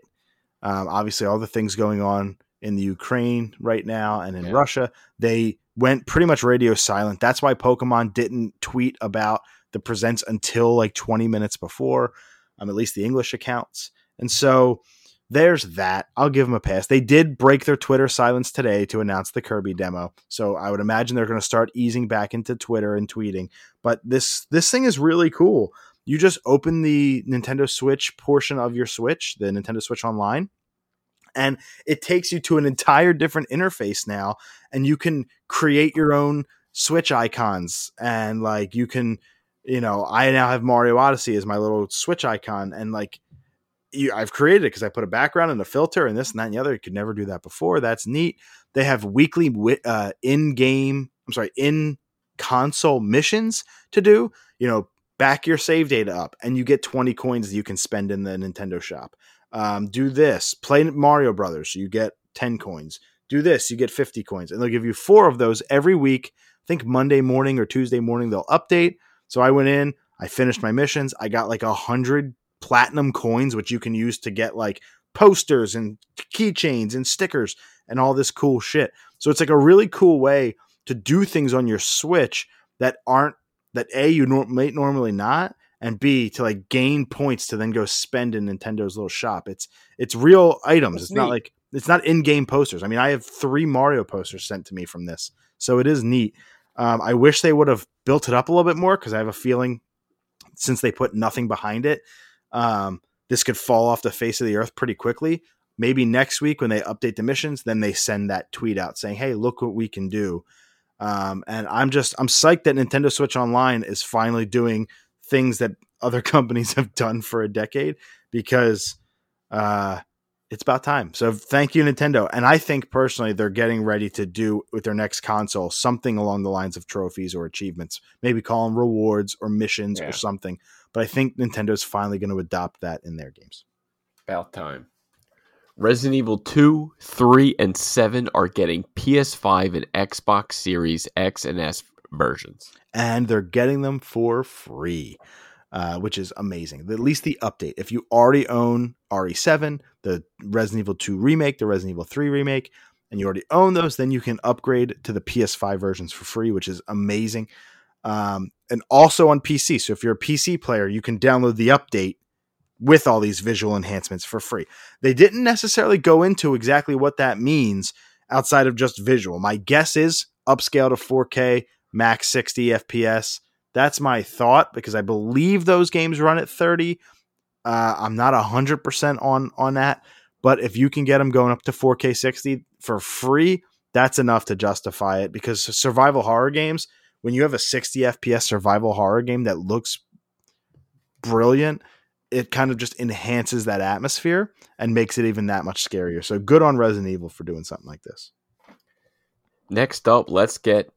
Um, obviously, all the things going on in the Ukraine right now and in yeah. Russia, they went pretty much radio silent. That's why Pokemon didn't tweet about the presents until like twenty minutes before, um, at least the English accounts. And so there's that. I'll give them a pass. They did break their Twitter silence today to announce the Kirby demo. So I would imagine they're going to start easing back into Twitter and tweeting. But this this thing is really cool. You just open the Nintendo Switch portion of your Switch, the Nintendo Switch Online, and it takes you to an entire different interface now. And you can create your own Switch icons. And like, you can, you know, I now have Mario Odyssey as my little Switch icon. And like, you, I've created it because I put a background and a filter and this and that and the other. You could never do that before. That's neat. They have weekly uh, in game, I'm sorry, in console missions to do, you know, back your save data up, and you get twenty coins that you can spend in the Nintendo shop. Um, do this. Play Mario Brothers. You get ten coins. Do this. You get fifty coins. And they'll give you four of those every week. I think Monday morning or Tuesday morning, they'll update. So I went in. I finished my missions. I got like one hundred platinum coins, which you can use to get like posters and keychains and stickers and all this cool shit. So it's like a really cool way to do things on your Switch that aren't, that A, you nor- might normally not, and B, to like gain points to then go spend in Nintendo's little shop. It's it's real items. That's it's neat. Not like, it's not in-game posters. I mean, I have three Mario posters sent to me from this. So it is neat. Um, I wish they would have built it up a little bit more, because I have a feeling since they put nothing behind it, um, this could fall off the face of the earth pretty quickly. Maybe next week when they update the missions, then they send that tweet out saying, hey, look what we can do. Um, and I'm just, I'm psyched that Nintendo Switch Online is finally doing things that other companies have done for a decade, because uh, it's about time. So thank you, Nintendo. And I think personally, they're getting ready to do with their next console, something along the lines of trophies or achievements, maybe call them rewards or missions yeah. or something. But I think Nintendo's finally going to adopt that in their games. About time. Resident Evil two, three, and seven are getting P S five and Xbox Series X and S versions. And they're getting them for free, uh, which is amazing. At least the update. If you already own R E seven, the Resident Evil two remake, the Resident Evil three remake, and you already own those, then you can upgrade to the P S five versions for free, which is amazing. Um, and also on P C. So if you're a P C player, you can download the update with all these visual enhancements for free. They didn't necessarily go into exactly what that means outside of just visual. My guess is upscale to four K, max sixty F P S. That's my thought, because I believe those games run at thirty. Uh, I'm not one hundred percent on, on that, but if you can get them going up to four K sixty for free, that's enough to justify it, because survival horror games, when you have a sixty F P S survival horror game that looks brilliant, it kind of just enhances that atmosphere and makes it even that much scarier. So good on Resident Evil for doing something like this. Next up, let's get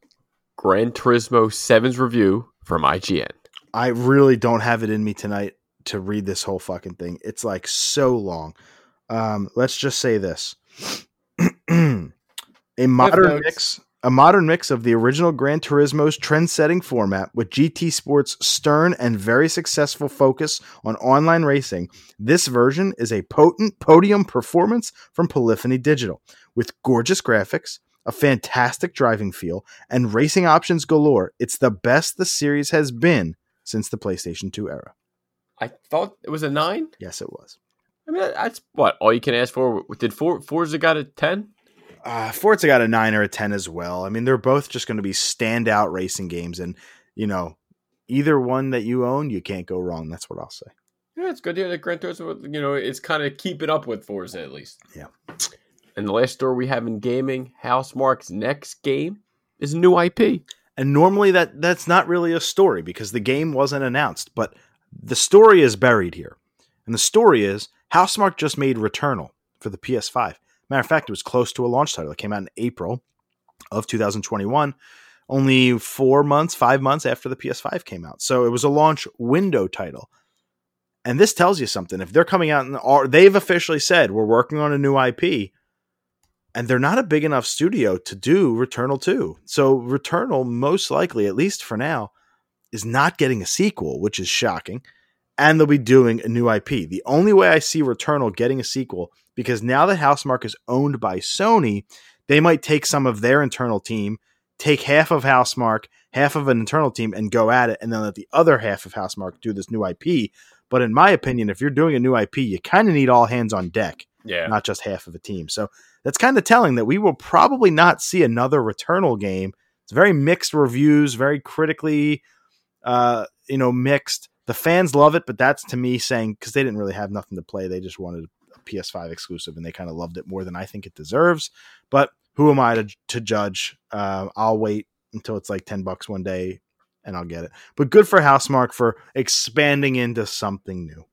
Gran Turismo seven's review from I G N. I really don't have it in me tonight to read this whole fucking thing. It's like so long. Um, let's just say this. A modern mix... A modern mix of the original Gran Turismo's trend-setting format with G T Sport's stern and very successful focus on online racing, this version is a potent podium performance from Polyphony Digital. With gorgeous graphics, a fantastic driving feel, and racing options galore, it's the best the series has been since the PlayStation two era. I thought it was a nine? Yes, it was. I mean, that's what, all you can ask for. Did For- Forza got a ten? Uh, Forza got a nine or a ten as well. I mean, they're both just going to be standout racing games, and you know, either one that you own, you can't go wrong. That's what I'll say. Yeah, it's good to hear that Gran Turismo, you know, it's kind of keeping up with Forza at least. Yeah. And the last story we have in gaming, Housemarque's next game is a new I P. And normally that that's not really a story because the game wasn't announced, but the story is buried here. And the story is Housemarque just made Returnal for the P S five. Matter of fact, it was close to a launch title. It came out in April of two thousand twenty-one, only four months, five months after the P S five came out. So it was a launch window title. And this tells you something. If they're coming out and they've officially said, we're working on a new I P, and they're not a big enough studio to do Returnal two. So Returnal, most likely, at least for now, is not getting a sequel, which is shocking. And they'll be doing a new I P. The only way I see Returnal getting a sequel, because now that Housemarque is owned by Sony, they might take some of their internal team, take half of Housemarque, half of an internal team, and go at it, and then let the other half of Housemarque do this new I P. But in my opinion, if you're doing a new I P, you kind of need all hands on deck, yeah, not just half of a team. So that's kind of telling that we will probably not see another Returnal game. It's very mixed reviews, very critically, uh, you know, mixed. The fans love it, but that's to me saying, because they didn't really have nothing to play. They just wanted a P S five exclusive, and they kind of loved it more than I think it deserves. But who am I to, to judge? Uh, I'll wait until it's like ten bucks one day, and I'll get it. But good for Housemarque for expanding into something new.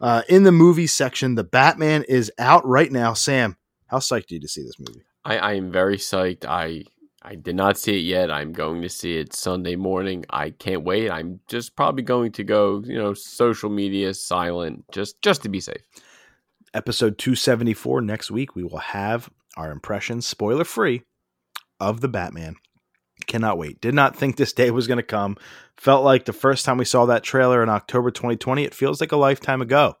Uh, in the movie section, the Batman is out right now. Sam, how psyched are you to see this movie? I, I am very psyched. I I did not see it yet. I'm going to see it Sunday morning. I can't wait. I'm just probably going to go, you know, social media silent, just just to be safe. Episode two seventy-four next week, we will have our impressions, spoiler free, of the Batman. Cannot wait. Did not think this day was going to come. Felt like the first time we saw that trailer in October twenty twenty, it feels like a lifetime ago.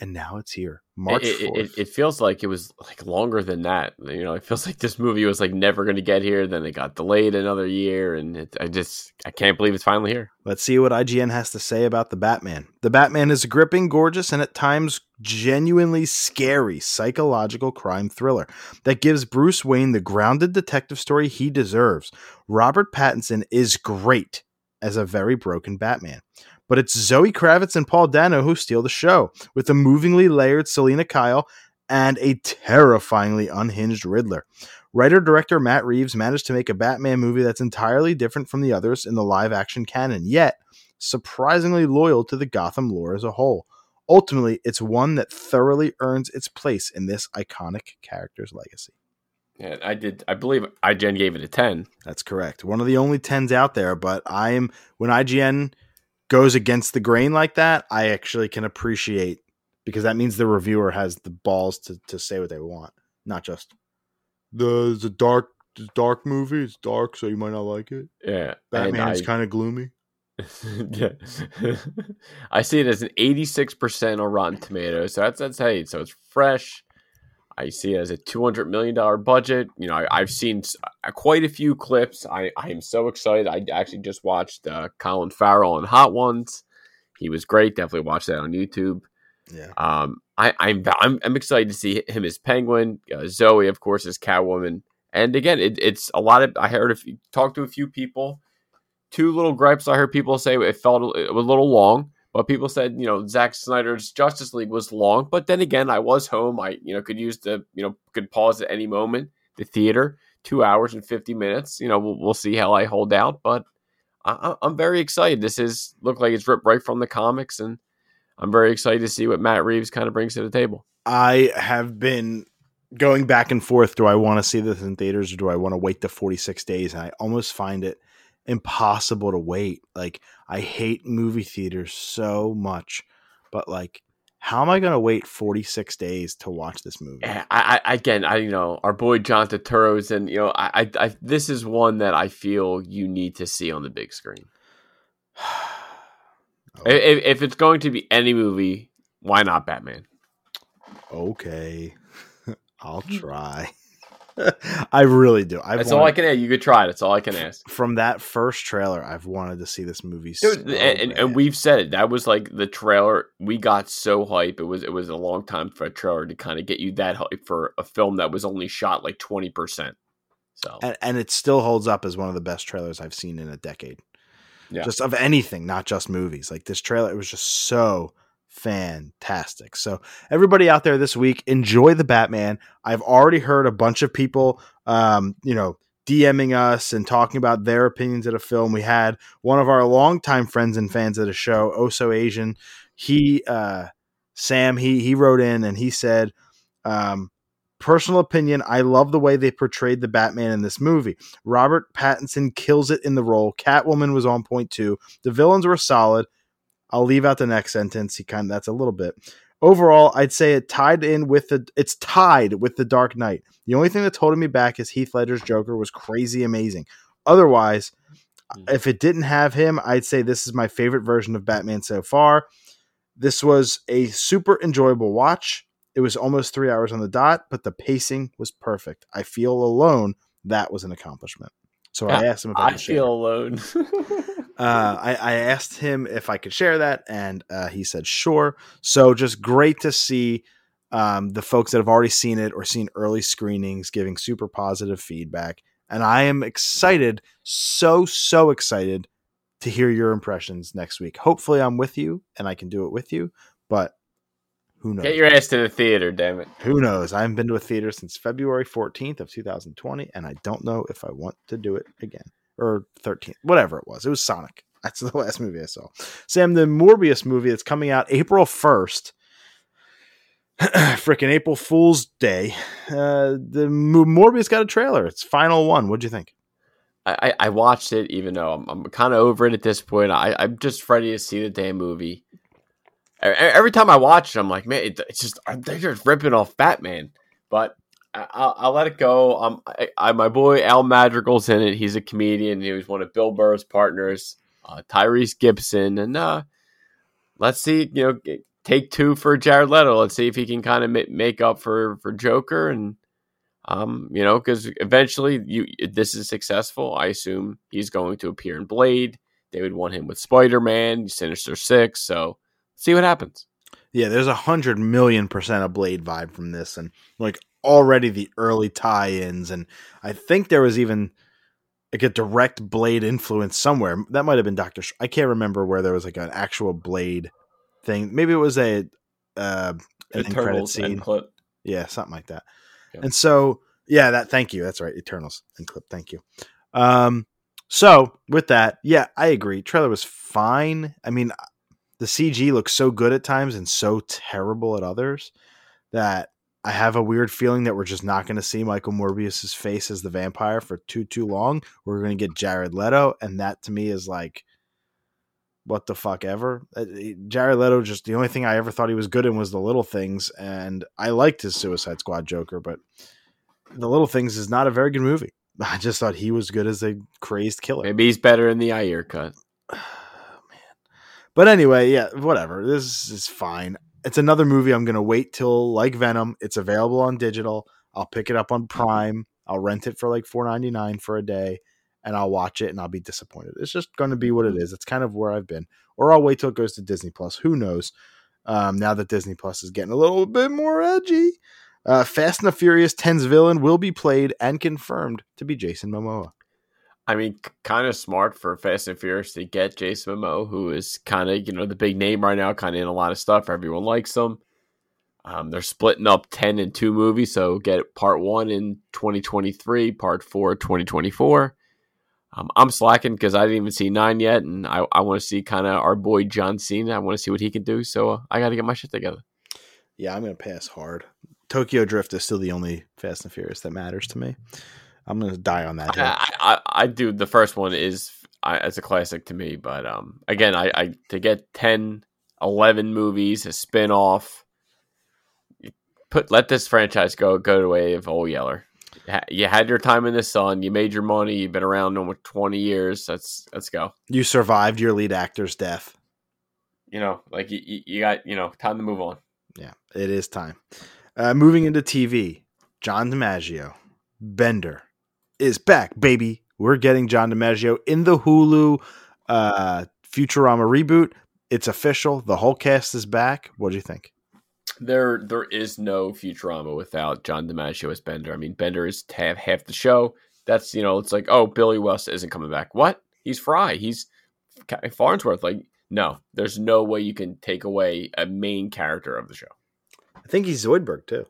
And now it's here, March fourth. It, it, it feels like it was like longer than that. You know, it feels like this movie was like never going to get here. Then it got delayed another year. And it, I just, I can't believe it's finally here. Let's see what I G N has to say about the Batman. The Batman is a gripping, gorgeous, and at times genuinely scary psychological crime thriller that gives Bruce Wayne the grounded detective story he deserves. Robert Pattinson is great as a very broken Batman. But it's Zoe Kravitz and Paul Dano who steal the show, with a movingly layered Selena Kyle and a terrifyingly unhinged Riddler. Writer-director Matt Reeves managed to make a Batman movie that's entirely different from the others in the live-action canon, yet surprisingly loyal to the Gotham lore as a whole. Ultimately, it's one that thoroughly earns its place in this iconic character's legacy. Yeah, I did. I believe I G N gave it a ten. That's correct. One of the only tens out there, but I am when I G N... goes against the grain like that, I actually can appreciate, because that means the reviewer has the balls to, to say what they want, not just the the dark the dark movie. It's dark, so you might not like it. Yeah, Batman's kind of gloomy. Yeah, I see it as an eighty-six percent on Rotten Tomatoes, so that's that's hey, so it's fresh. I see it as a two hundred million dollar budget. You know, I, I've seen quite a few clips. I, I am so excited. I actually just watched uh, Colin Farrell on Hot Ones. He was great. Definitely watch that on YouTube. Yeah. Um. I I'm I'm, I'm excited to see him as Penguin. Uh, Zoe, of course, as Catwoman. And again, it, it's a lot of. I heard if you talk to a few people, two little gripes. I heard people say it felt a, it was a little long. But people said, you know, Zack Snyder's Justice League was long. But then again, I was home. I, you know, could use the, you know, could pause at any moment. The theater, two hours and fifty minutes. You know, we'll, we'll see how I hold out. But I, I'm very excited. This is look like it's ripped right from the comics, and I'm very excited to see what Matt Reeves kind of brings to the table. I have been going back and forth. Do I want to see this in theaters, or do I want to wait the forty-six days? And I almost find it impossible to wait. Like, I hate movie theaters so much, but like, how am I gonna wait forty-six days to watch this movie? I, I again I you know, our boy John Turturro's, and you know, I, I I this is one that I feel you need to see on the big screen. Okay. if, if it's going to be any movie, why not Batman? Okay. I'll try. I really do. I've that's wanted, all I can ask. You could try it. That's all I can ask. From that first trailer, I've wanted to see this movie. Dude, so and, and we've said it. That was like the trailer. We got so hype. It was it was a long time for a trailer to kind of get you that hype for a film that was only shot like twenty percent. So and, and it still holds up as one of the best trailers I've seen in a decade. Yeah. Just of anything, not just movies. Like this trailer, it was just so fantastic. So everybody out there this week, enjoy the Batman. I've already heard a bunch of people um you know DMing us and talking about their opinions of a film. We had one of our longtime friends and fans of the show, Oso Asian, he uh Sam he he wrote in and he said, um personal opinion, I love the way they portrayed the Batman in this movie. Robert Pattinson kills it in the role. Catwoman was on point too. The villains were solid. I'll leave out the next sentence. He kind of, that's a little bit. Overall, I'd say it tied in with the, it's tied with the Dark Knight. The only thing that's holding me back is Heath Ledger's Joker was crazy amazing. Otherwise, mm-hmm. if it didn't have him, I'd say this is my favorite version of Batman so far. This was a super enjoyable watch. It was almost three hours on the dot, but the pacing was perfect. I feel alone. That was an accomplishment. So I asked him if I, I could feel share. alone. uh, I, I asked him if I could share that, and uh, he said sure. So just great to see um, the folks that have already seen it or seen early screenings giving super positive feedback. And I am excited, so, so excited to hear your impressions next week. Hopefully I'm with you and I can do it with you, but who knows? Get your ass to the theater, damn it. Who knows? I haven't been to a theater since February fourteenth of two thousand twenty, and I don't know if I want to do it again. Or thirteenth, whatever it was. It was Sonic. That's the last movie I saw. Sam, the Morbius movie that's coming out April first. Frickin' April Fool's Day. Uh, the Morbius got a trailer. It's final one. What'd you think? I, I watched it, even though I'm, I'm kind of over it at this point. I, I'm just ready to see the damn movie. Every time I watch it, I'm like, man, it, it's just they're just ripping off Batman. But I, I'll, I'll let it go. Um, I, I, my boy Al Madrigal's in it. He's a comedian. He was one of Bill Burr's partners, uh, Tyrese Gibson, and uh, let's see, you know, take two for Jared Leto. Let's see if he can kind of ma- make up for, for Joker and. Um, you know, because eventually, you if this is successful, I assume he's going to appear in Blade. They would want him with Spider-Man, Sinister Six. So see what happens. Yeah, there's a hundred million percent a Blade vibe from this, and like already the early tie-ins, and I think there was even like a direct Blade influence somewhere. That might have been Doctor Sh- I can't remember where there was like an actual Blade thing. Maybe it was a uh, an end credit scene. Clip. Yeah, something like that. Okay. And so, yeah, that, thank you. That's right. Eternals and clip. Thank you. Um, so with that, yeah, I agree. Trailer was fine. I mean, the C G looks so good at times and so terrible at others that I have a weird feeling that we're just not going to see Michael Morbius's face as the vampire for too, too long. We're going to get Jared Leto. And that to me is like, what the fuck ever. Jared Leto, just the only thing I ever thought he was good in was The Little Things, and I liked his Suicide Squad Joker, but The Little Things is not a very good movie. I just thought he was good as a crazed killer. Maybe he's better in the Ayer cut. Oh, man. But anyway, yeah, whatever. This is fine. It's another movie I'm going to wait till, like Venom, it's available on digital. I'll pick it up on Prime. I'll rent it for like four ninety-nine for a day. And I'll watch it and I'll be disappointed. It's just going to be what it is. It's kind of where I've been. Or I'll wait till it goes to Disney Plus. Who knows? Um, now that Disney Plus is getting a little bit more edgy. Uh, Fast and the Furious ten's villain will be played and confirmed to be Jason Momoa. I mean, kind of smart for Fast and Furious to get Jason Momoa, who is kind of, you know, the big name right now, kind of in a lot of stuff. Everyone likes him. Um, they're splitting up ten and two movies. So get part one in twenty twenty-three, part four, twenty twenty-four. Um, I'm slacking because I didn't even see nine yet, and I, I want to see kind of our boy John Cena. I want to see what he can do, so uh, I got to get my shit together. Yeah, I'm going to pass hard. Tokyo Drift is still the only Fast and Furious that matters to me. I'm going to die on that. I, I, I do. The first one is I, it's a classic to me, but um, again, I, I to get ten, eleven movies, a spinoff, put let this franchise go go to the way of Old Yeller. You had your time in the sun. You made your money. You've been around over twenty years. Let's let's go. You survived your lead actor's death. You know, like you, you got, you know, time to move on. Yeah, it is time. Uh, moving into T V, John DiMaggio, Bender is back, baby. We're getting John DiMaggio in the Hulu uh, Futurama reboot. It's official. The whole cast is back. What do you think? There, there is no Futurama without John DiMaggio as Bender. I mean, Bender is half, half the show. That's, you know, it's like, oh, Billy West isn't coming back. What? He's Fry. He's Farnsworth. Like, no, there's no way you can take away a main character of the show. I think he's Zoidberg too.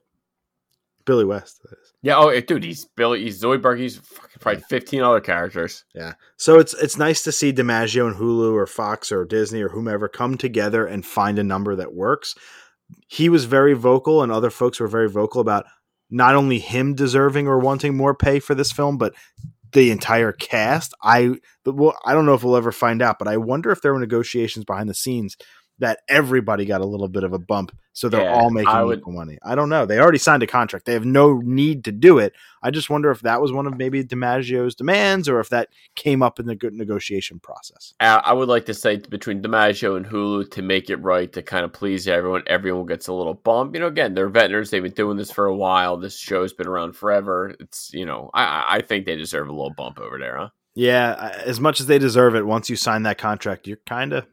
Billy West. Yeah. Oh, dude, he's Billy. He's Zoidberg. He's fucking probably fifteen other characters. Yeah. So it's it's nice to see DiMaggio and Hulu or Fox or Disney or whomever come together and find a number that works. He was very vocal and other folks were very vocal about not only him deserving or wanting more pay for this film, but the entire cast. I, well, I don't know if we'll ever find out, but I wonder if there were negotiations behind the scenes that everybody got a little bit of a bump. So they're yeah, all making I would, money. I don't know. They already signed a contract. They have no need to do it. I just wonder if that was one of maybe DiMaggio's demands or if that came up in the good negotiation process. I would like to say between DiMaggio and Hulu to make it right, to kind of please everyone. Everyone gets a little bump. You know, again, they're veterans. They've been doing this for a while. This show's been around forever. It's, you know, I, I think they deserve a little bump over there, huh? Yeah. As much as they deserve it, once you sign that contract, you're kind of,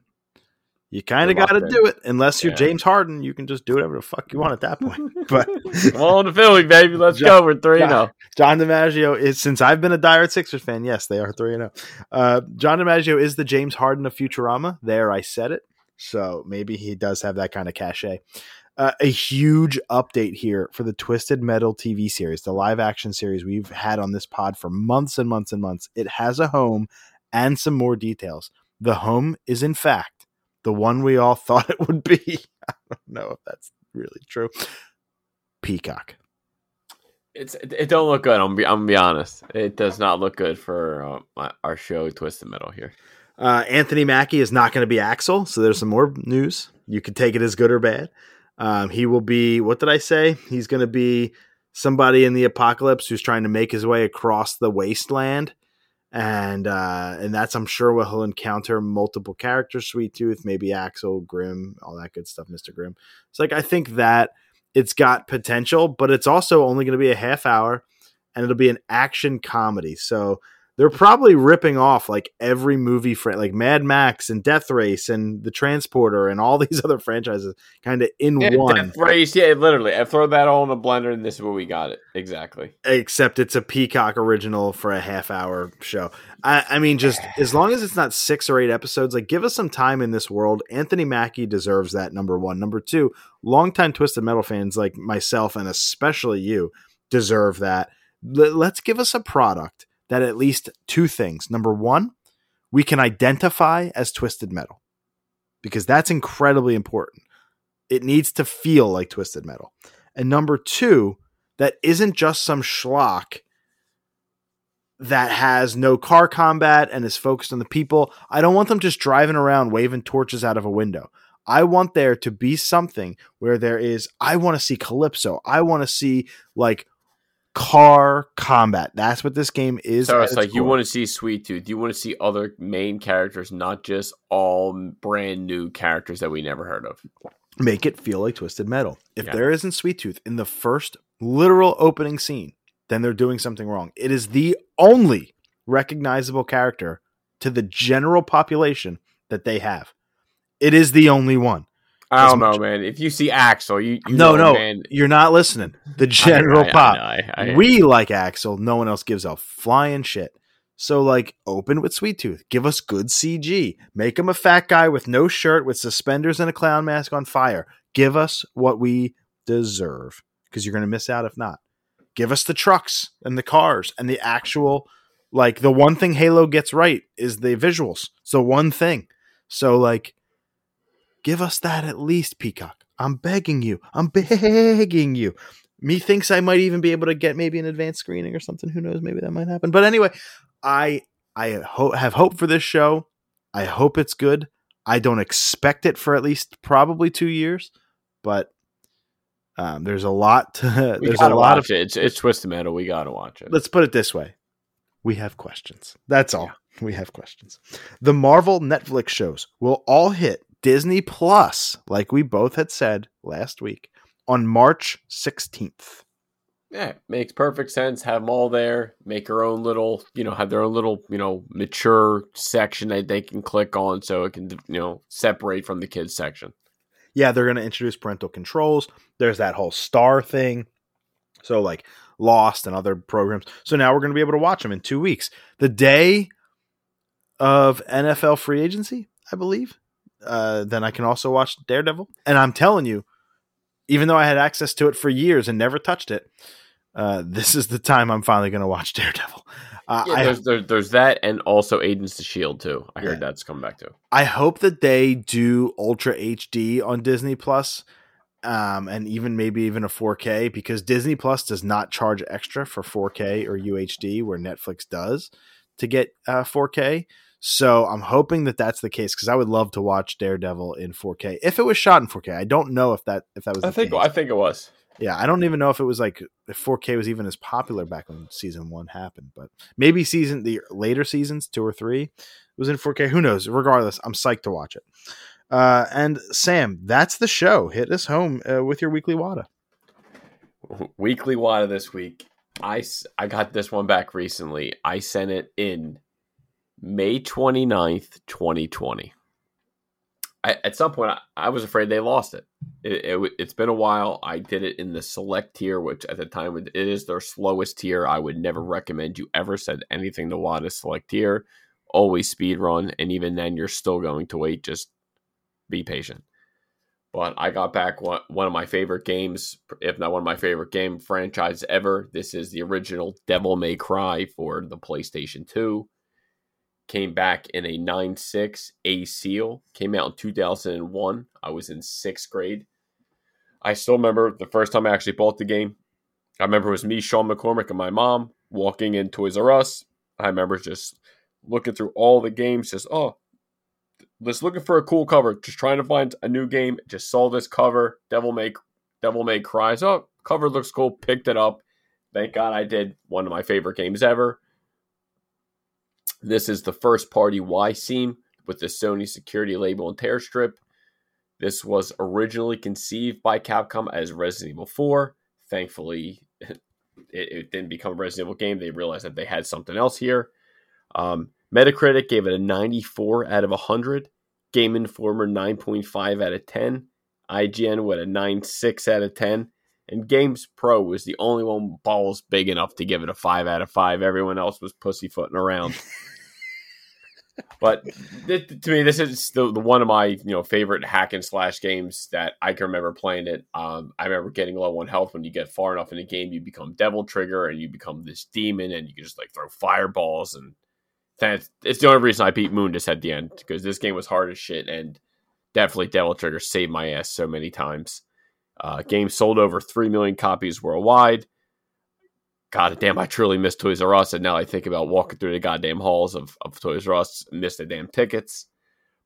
You kind of got to do it. Unless you're yeah. James Harden, you can just do whatever the fuck you want at that point. But come on to Philly, baby. Let's John, go. We're three and oh. John DiMaggio is, since I've been a diehard Sixers fan, yes, they are three and oh. Uh, John DiMaggio is the James Harden of Futurama. There, I said it. So maybe he does have that kind of cachet. Uh, a huge update here for the Twisted Metal T V series, the live action series we've had on this pod for months and months and months. It has a home and some more details. The home is, in fact, the one we all thought it would be. I don't know if that's really true. Peacock. It's it, it don't look good. I'm be I'm gonna be honest. It does not look good for uh, my, our show Twisted Metal here. Uh, Anthony Mackie is not going to be Axel, so there's some more news. You could take it as good or bad. Um, he will be. What did I say? He's going to be somebody in the apocalypse who's trying to make his way across the wasteland, and uh, and that's I'm sure where he'll encounter multiple characters. Sweet Tooth, maybe Axel, Grimm, all that good stuff. Mister Grimm. It's like I think that. It's got potential, but it's also only going to be a half hour, and it'll be an action comedy. So they're probably ripping off like every movie, fra- like Mad Max and Death Race and The Transporter and all these other franchises kind of in yeah, one. Death Race, yeah, literally. I throw that all in a blender, and this is where we got it. Exactly. Except it's a Peacock original for a half hour show. I, I mean, just as long as it's not six or eight episodes, like give us some time in this world. Anthony Mackie deserves that, number one. Number two, longtime Twisted Metal fans like myself and especially you deserve that. L- let's give us a product that at least two things. Number one, we can identify as Twisted Metal because that's incredibly important. It needs to feel like Twisted Metal. And number two, that isn't just some schlock that has no car combat and is focused on the people. I don't want them just driving around waving torches out of a window. I want there to be something where there is, I want to see Calypso. I want to see like car combat. That's what this game is. So it's like core. You want to see Sweet Tooth. You want to see other main characters, not just all brand new characters that we never heard of. Make it feel like Twisted Metal. If yeah. there isn't Sweet Tooth in the first literal opening scene, then they're doing something wrong. It is the only recognizable character to the general population that they have. It is the only one. I don't know, man. If you see Axel, you, you no, know, no, man. You're not listening. The general I, I, pop. I, I, I, I, we like Axel. No one else gives a flying shit. So, like, open with Sweet Tooth. Give us good C G. Make him a fat guy with no shirt, with suspenders and a clown mask on fire. Give us what we deserve, because you're going to miss out if not. Give us the trucks and the cars and the actual, like, the one thing Halo gets right is the visuals. It's the one thing. So, like, give us that at least, Peacock. I'm begging you. I'm begging you. Methinks I might even be able to get maybe an advanced screening or something. Who knows? Maybe that might happen. But anyway, I I ho- have hope for this show. I hope it's good. I don't expect it for at least probably two years. But um, there's a lot. To, we there's gotta a lot watch of it. It's, it's Twisted Metal. We gotta watch it. Let's put it this way: we have questions. That's all. Yeah. We have questions. The Marvel Netflix shows will all hit Disney Plus, like we both had said last week, on March sixteenth. Yeah, makes perfect sense. Have them all there. Make your own little, you know, have their own little, you know, mature section that they can click on so it can, you know, separate from the kids section. Yeah, they're going to introduce parental controls. There's that whole star thing. So, like, Lost and other programs. So now we're going to be able to watch them in two weeks. The day of N F L free agency, I believe. Uh, then I can also watch Daredevil. And I'm telling you, even though I had access to it for years and never touched it, uh, this is the time I'm finally going to watch Daredevil. Uh, yeah, there's, I, there's, there's that and also Agents of S H I E L D too. I yeah. heard that's coming back too. I hope that they do Ultra H D on Disney Plus, um, and even maybe even a four K, because Disney Plus does not charge extra for four K or U H D where Netflix does to get uh, four K. So I'm hoping that that's the case, because I would love to watch Daredevil in four K if it was shot in four K. I don't know if that if that was. I the think case. I think it was. Yeah, I don't even know if it was like if four K was even as popular back when season one happened, but maybe season the later seasons two or three was in four K. Who knows? Regardless, I'm psyched to watch it. Uh, and Sam, that's the show. Hit us home uh, with your weekly WADA. Weekly WADA this week. I I got this one back recently. I sent it in May twenty-ninth, twenty twenty. I, at some point, I, I was afraid they lost it. It, it. It's been a while. I did it in the select tier, which at the time, it is their slowest tier. I would never recommend you ever send anything to WADA select tier. Always speed run, and even then, you're still going to wait. Just be patient. But I got back one, one of my favorite games, if not one of my favorite game franchise ever. This is the original Devil May Cry for the PlayStation two. Came back in a nine six A seal. Came out in two thousand one. I was in sixth grade. I still remember the first time I actually bought the game. I remember it was me, Sean McCormick, and my mom walking in Toys R Us. I remember just looking through all the games, just, oh, just looking for a cool cover, just trying to find a new game. Just saw this cover, Devil May, Devil May Cry. Oh, cover looks cool. Picked it up. Thank God I did. One of my favorite games ever. This is the first party Y-Seam with the Sony security label and tear strip. This was originally conceived by Capcom as Resident Evil four. Thankfully, it, it didn't become a Resident Evil game. They realized that they had something else here. Um, Metacritic gave it a ninety-four out of one hundred. Game Informer, nine point five out of ten. I G N with a nine point six out of ten. And Games Pro was the only one balls big enough to give it a five out of five. Everyone else was pussyfooting around. But th- to me, this is the, the one of my you know favorite hack and slash games that I can remember playing it. Um, I remember getting low on health. When you get far enough in the game, you become Devil Trigger and you become this demon and you can just like throw fireballs. And that's, it's the only reason I beat Moondus at the end, because this game was hard as shit, and definitely Devil Trigger saved my ass so many times. Uh, game sold over three million copies worldwide. God damn, I truly miss Toys R Us, and now I think about walking through the goddamn halls of, of Toys R Us, miss the damn tickets.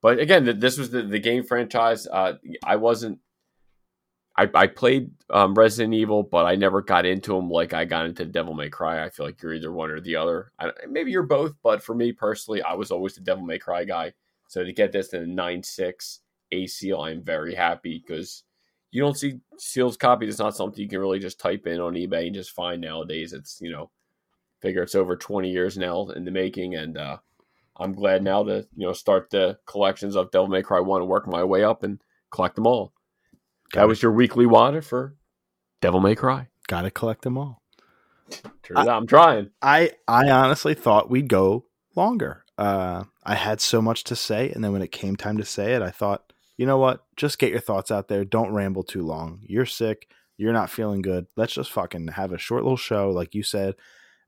But again, th- this was the, the game franchise. Uh, I wasn't... I, I played um, Resident Evil, but I never got into them like I got into Devil May Cry. I feel like you're either one or the other. I, maybe you're both, but for me personally, I was always the Devil May Cry guy. So to get this in a nine point six A C L, I'm very happy, because you don't see seals copied. It's not something you can really just type in on eBay and just find nowadays. It's, you know, figure it's over twenty years now in the making. And uh, I'm glad now to, you know, start the collections of Devil May Cry one and work my way up and collect them all. Got that it. Was your weekly water for Devil May Cry. Got to collect them all. True, I, I'm trying. I, I honestly thought we'd go longer. Uh, I had so much to say. And then when it came time to say it, I thought, you know what? Just get your thoughts out there. Don't ramble too long. You're sick. You're not feeling good. Let's just fucking have a short little show, like you said,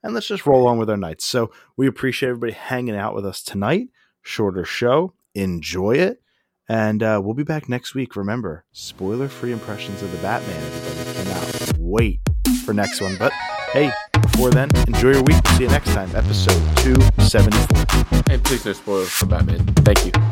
and let's just roll on with our nights. So we appreciate everybody hanging out with us tonight. Shorter show. Enjoy it. And uh, we'll be back next week. Remember, spoiler-free impressions of the Batman. Everybody cannot wait for next one. But hey, before then, enjoy your week. See you next time. Episode two seventy-four. And please no spoilers for Batman. Thank you.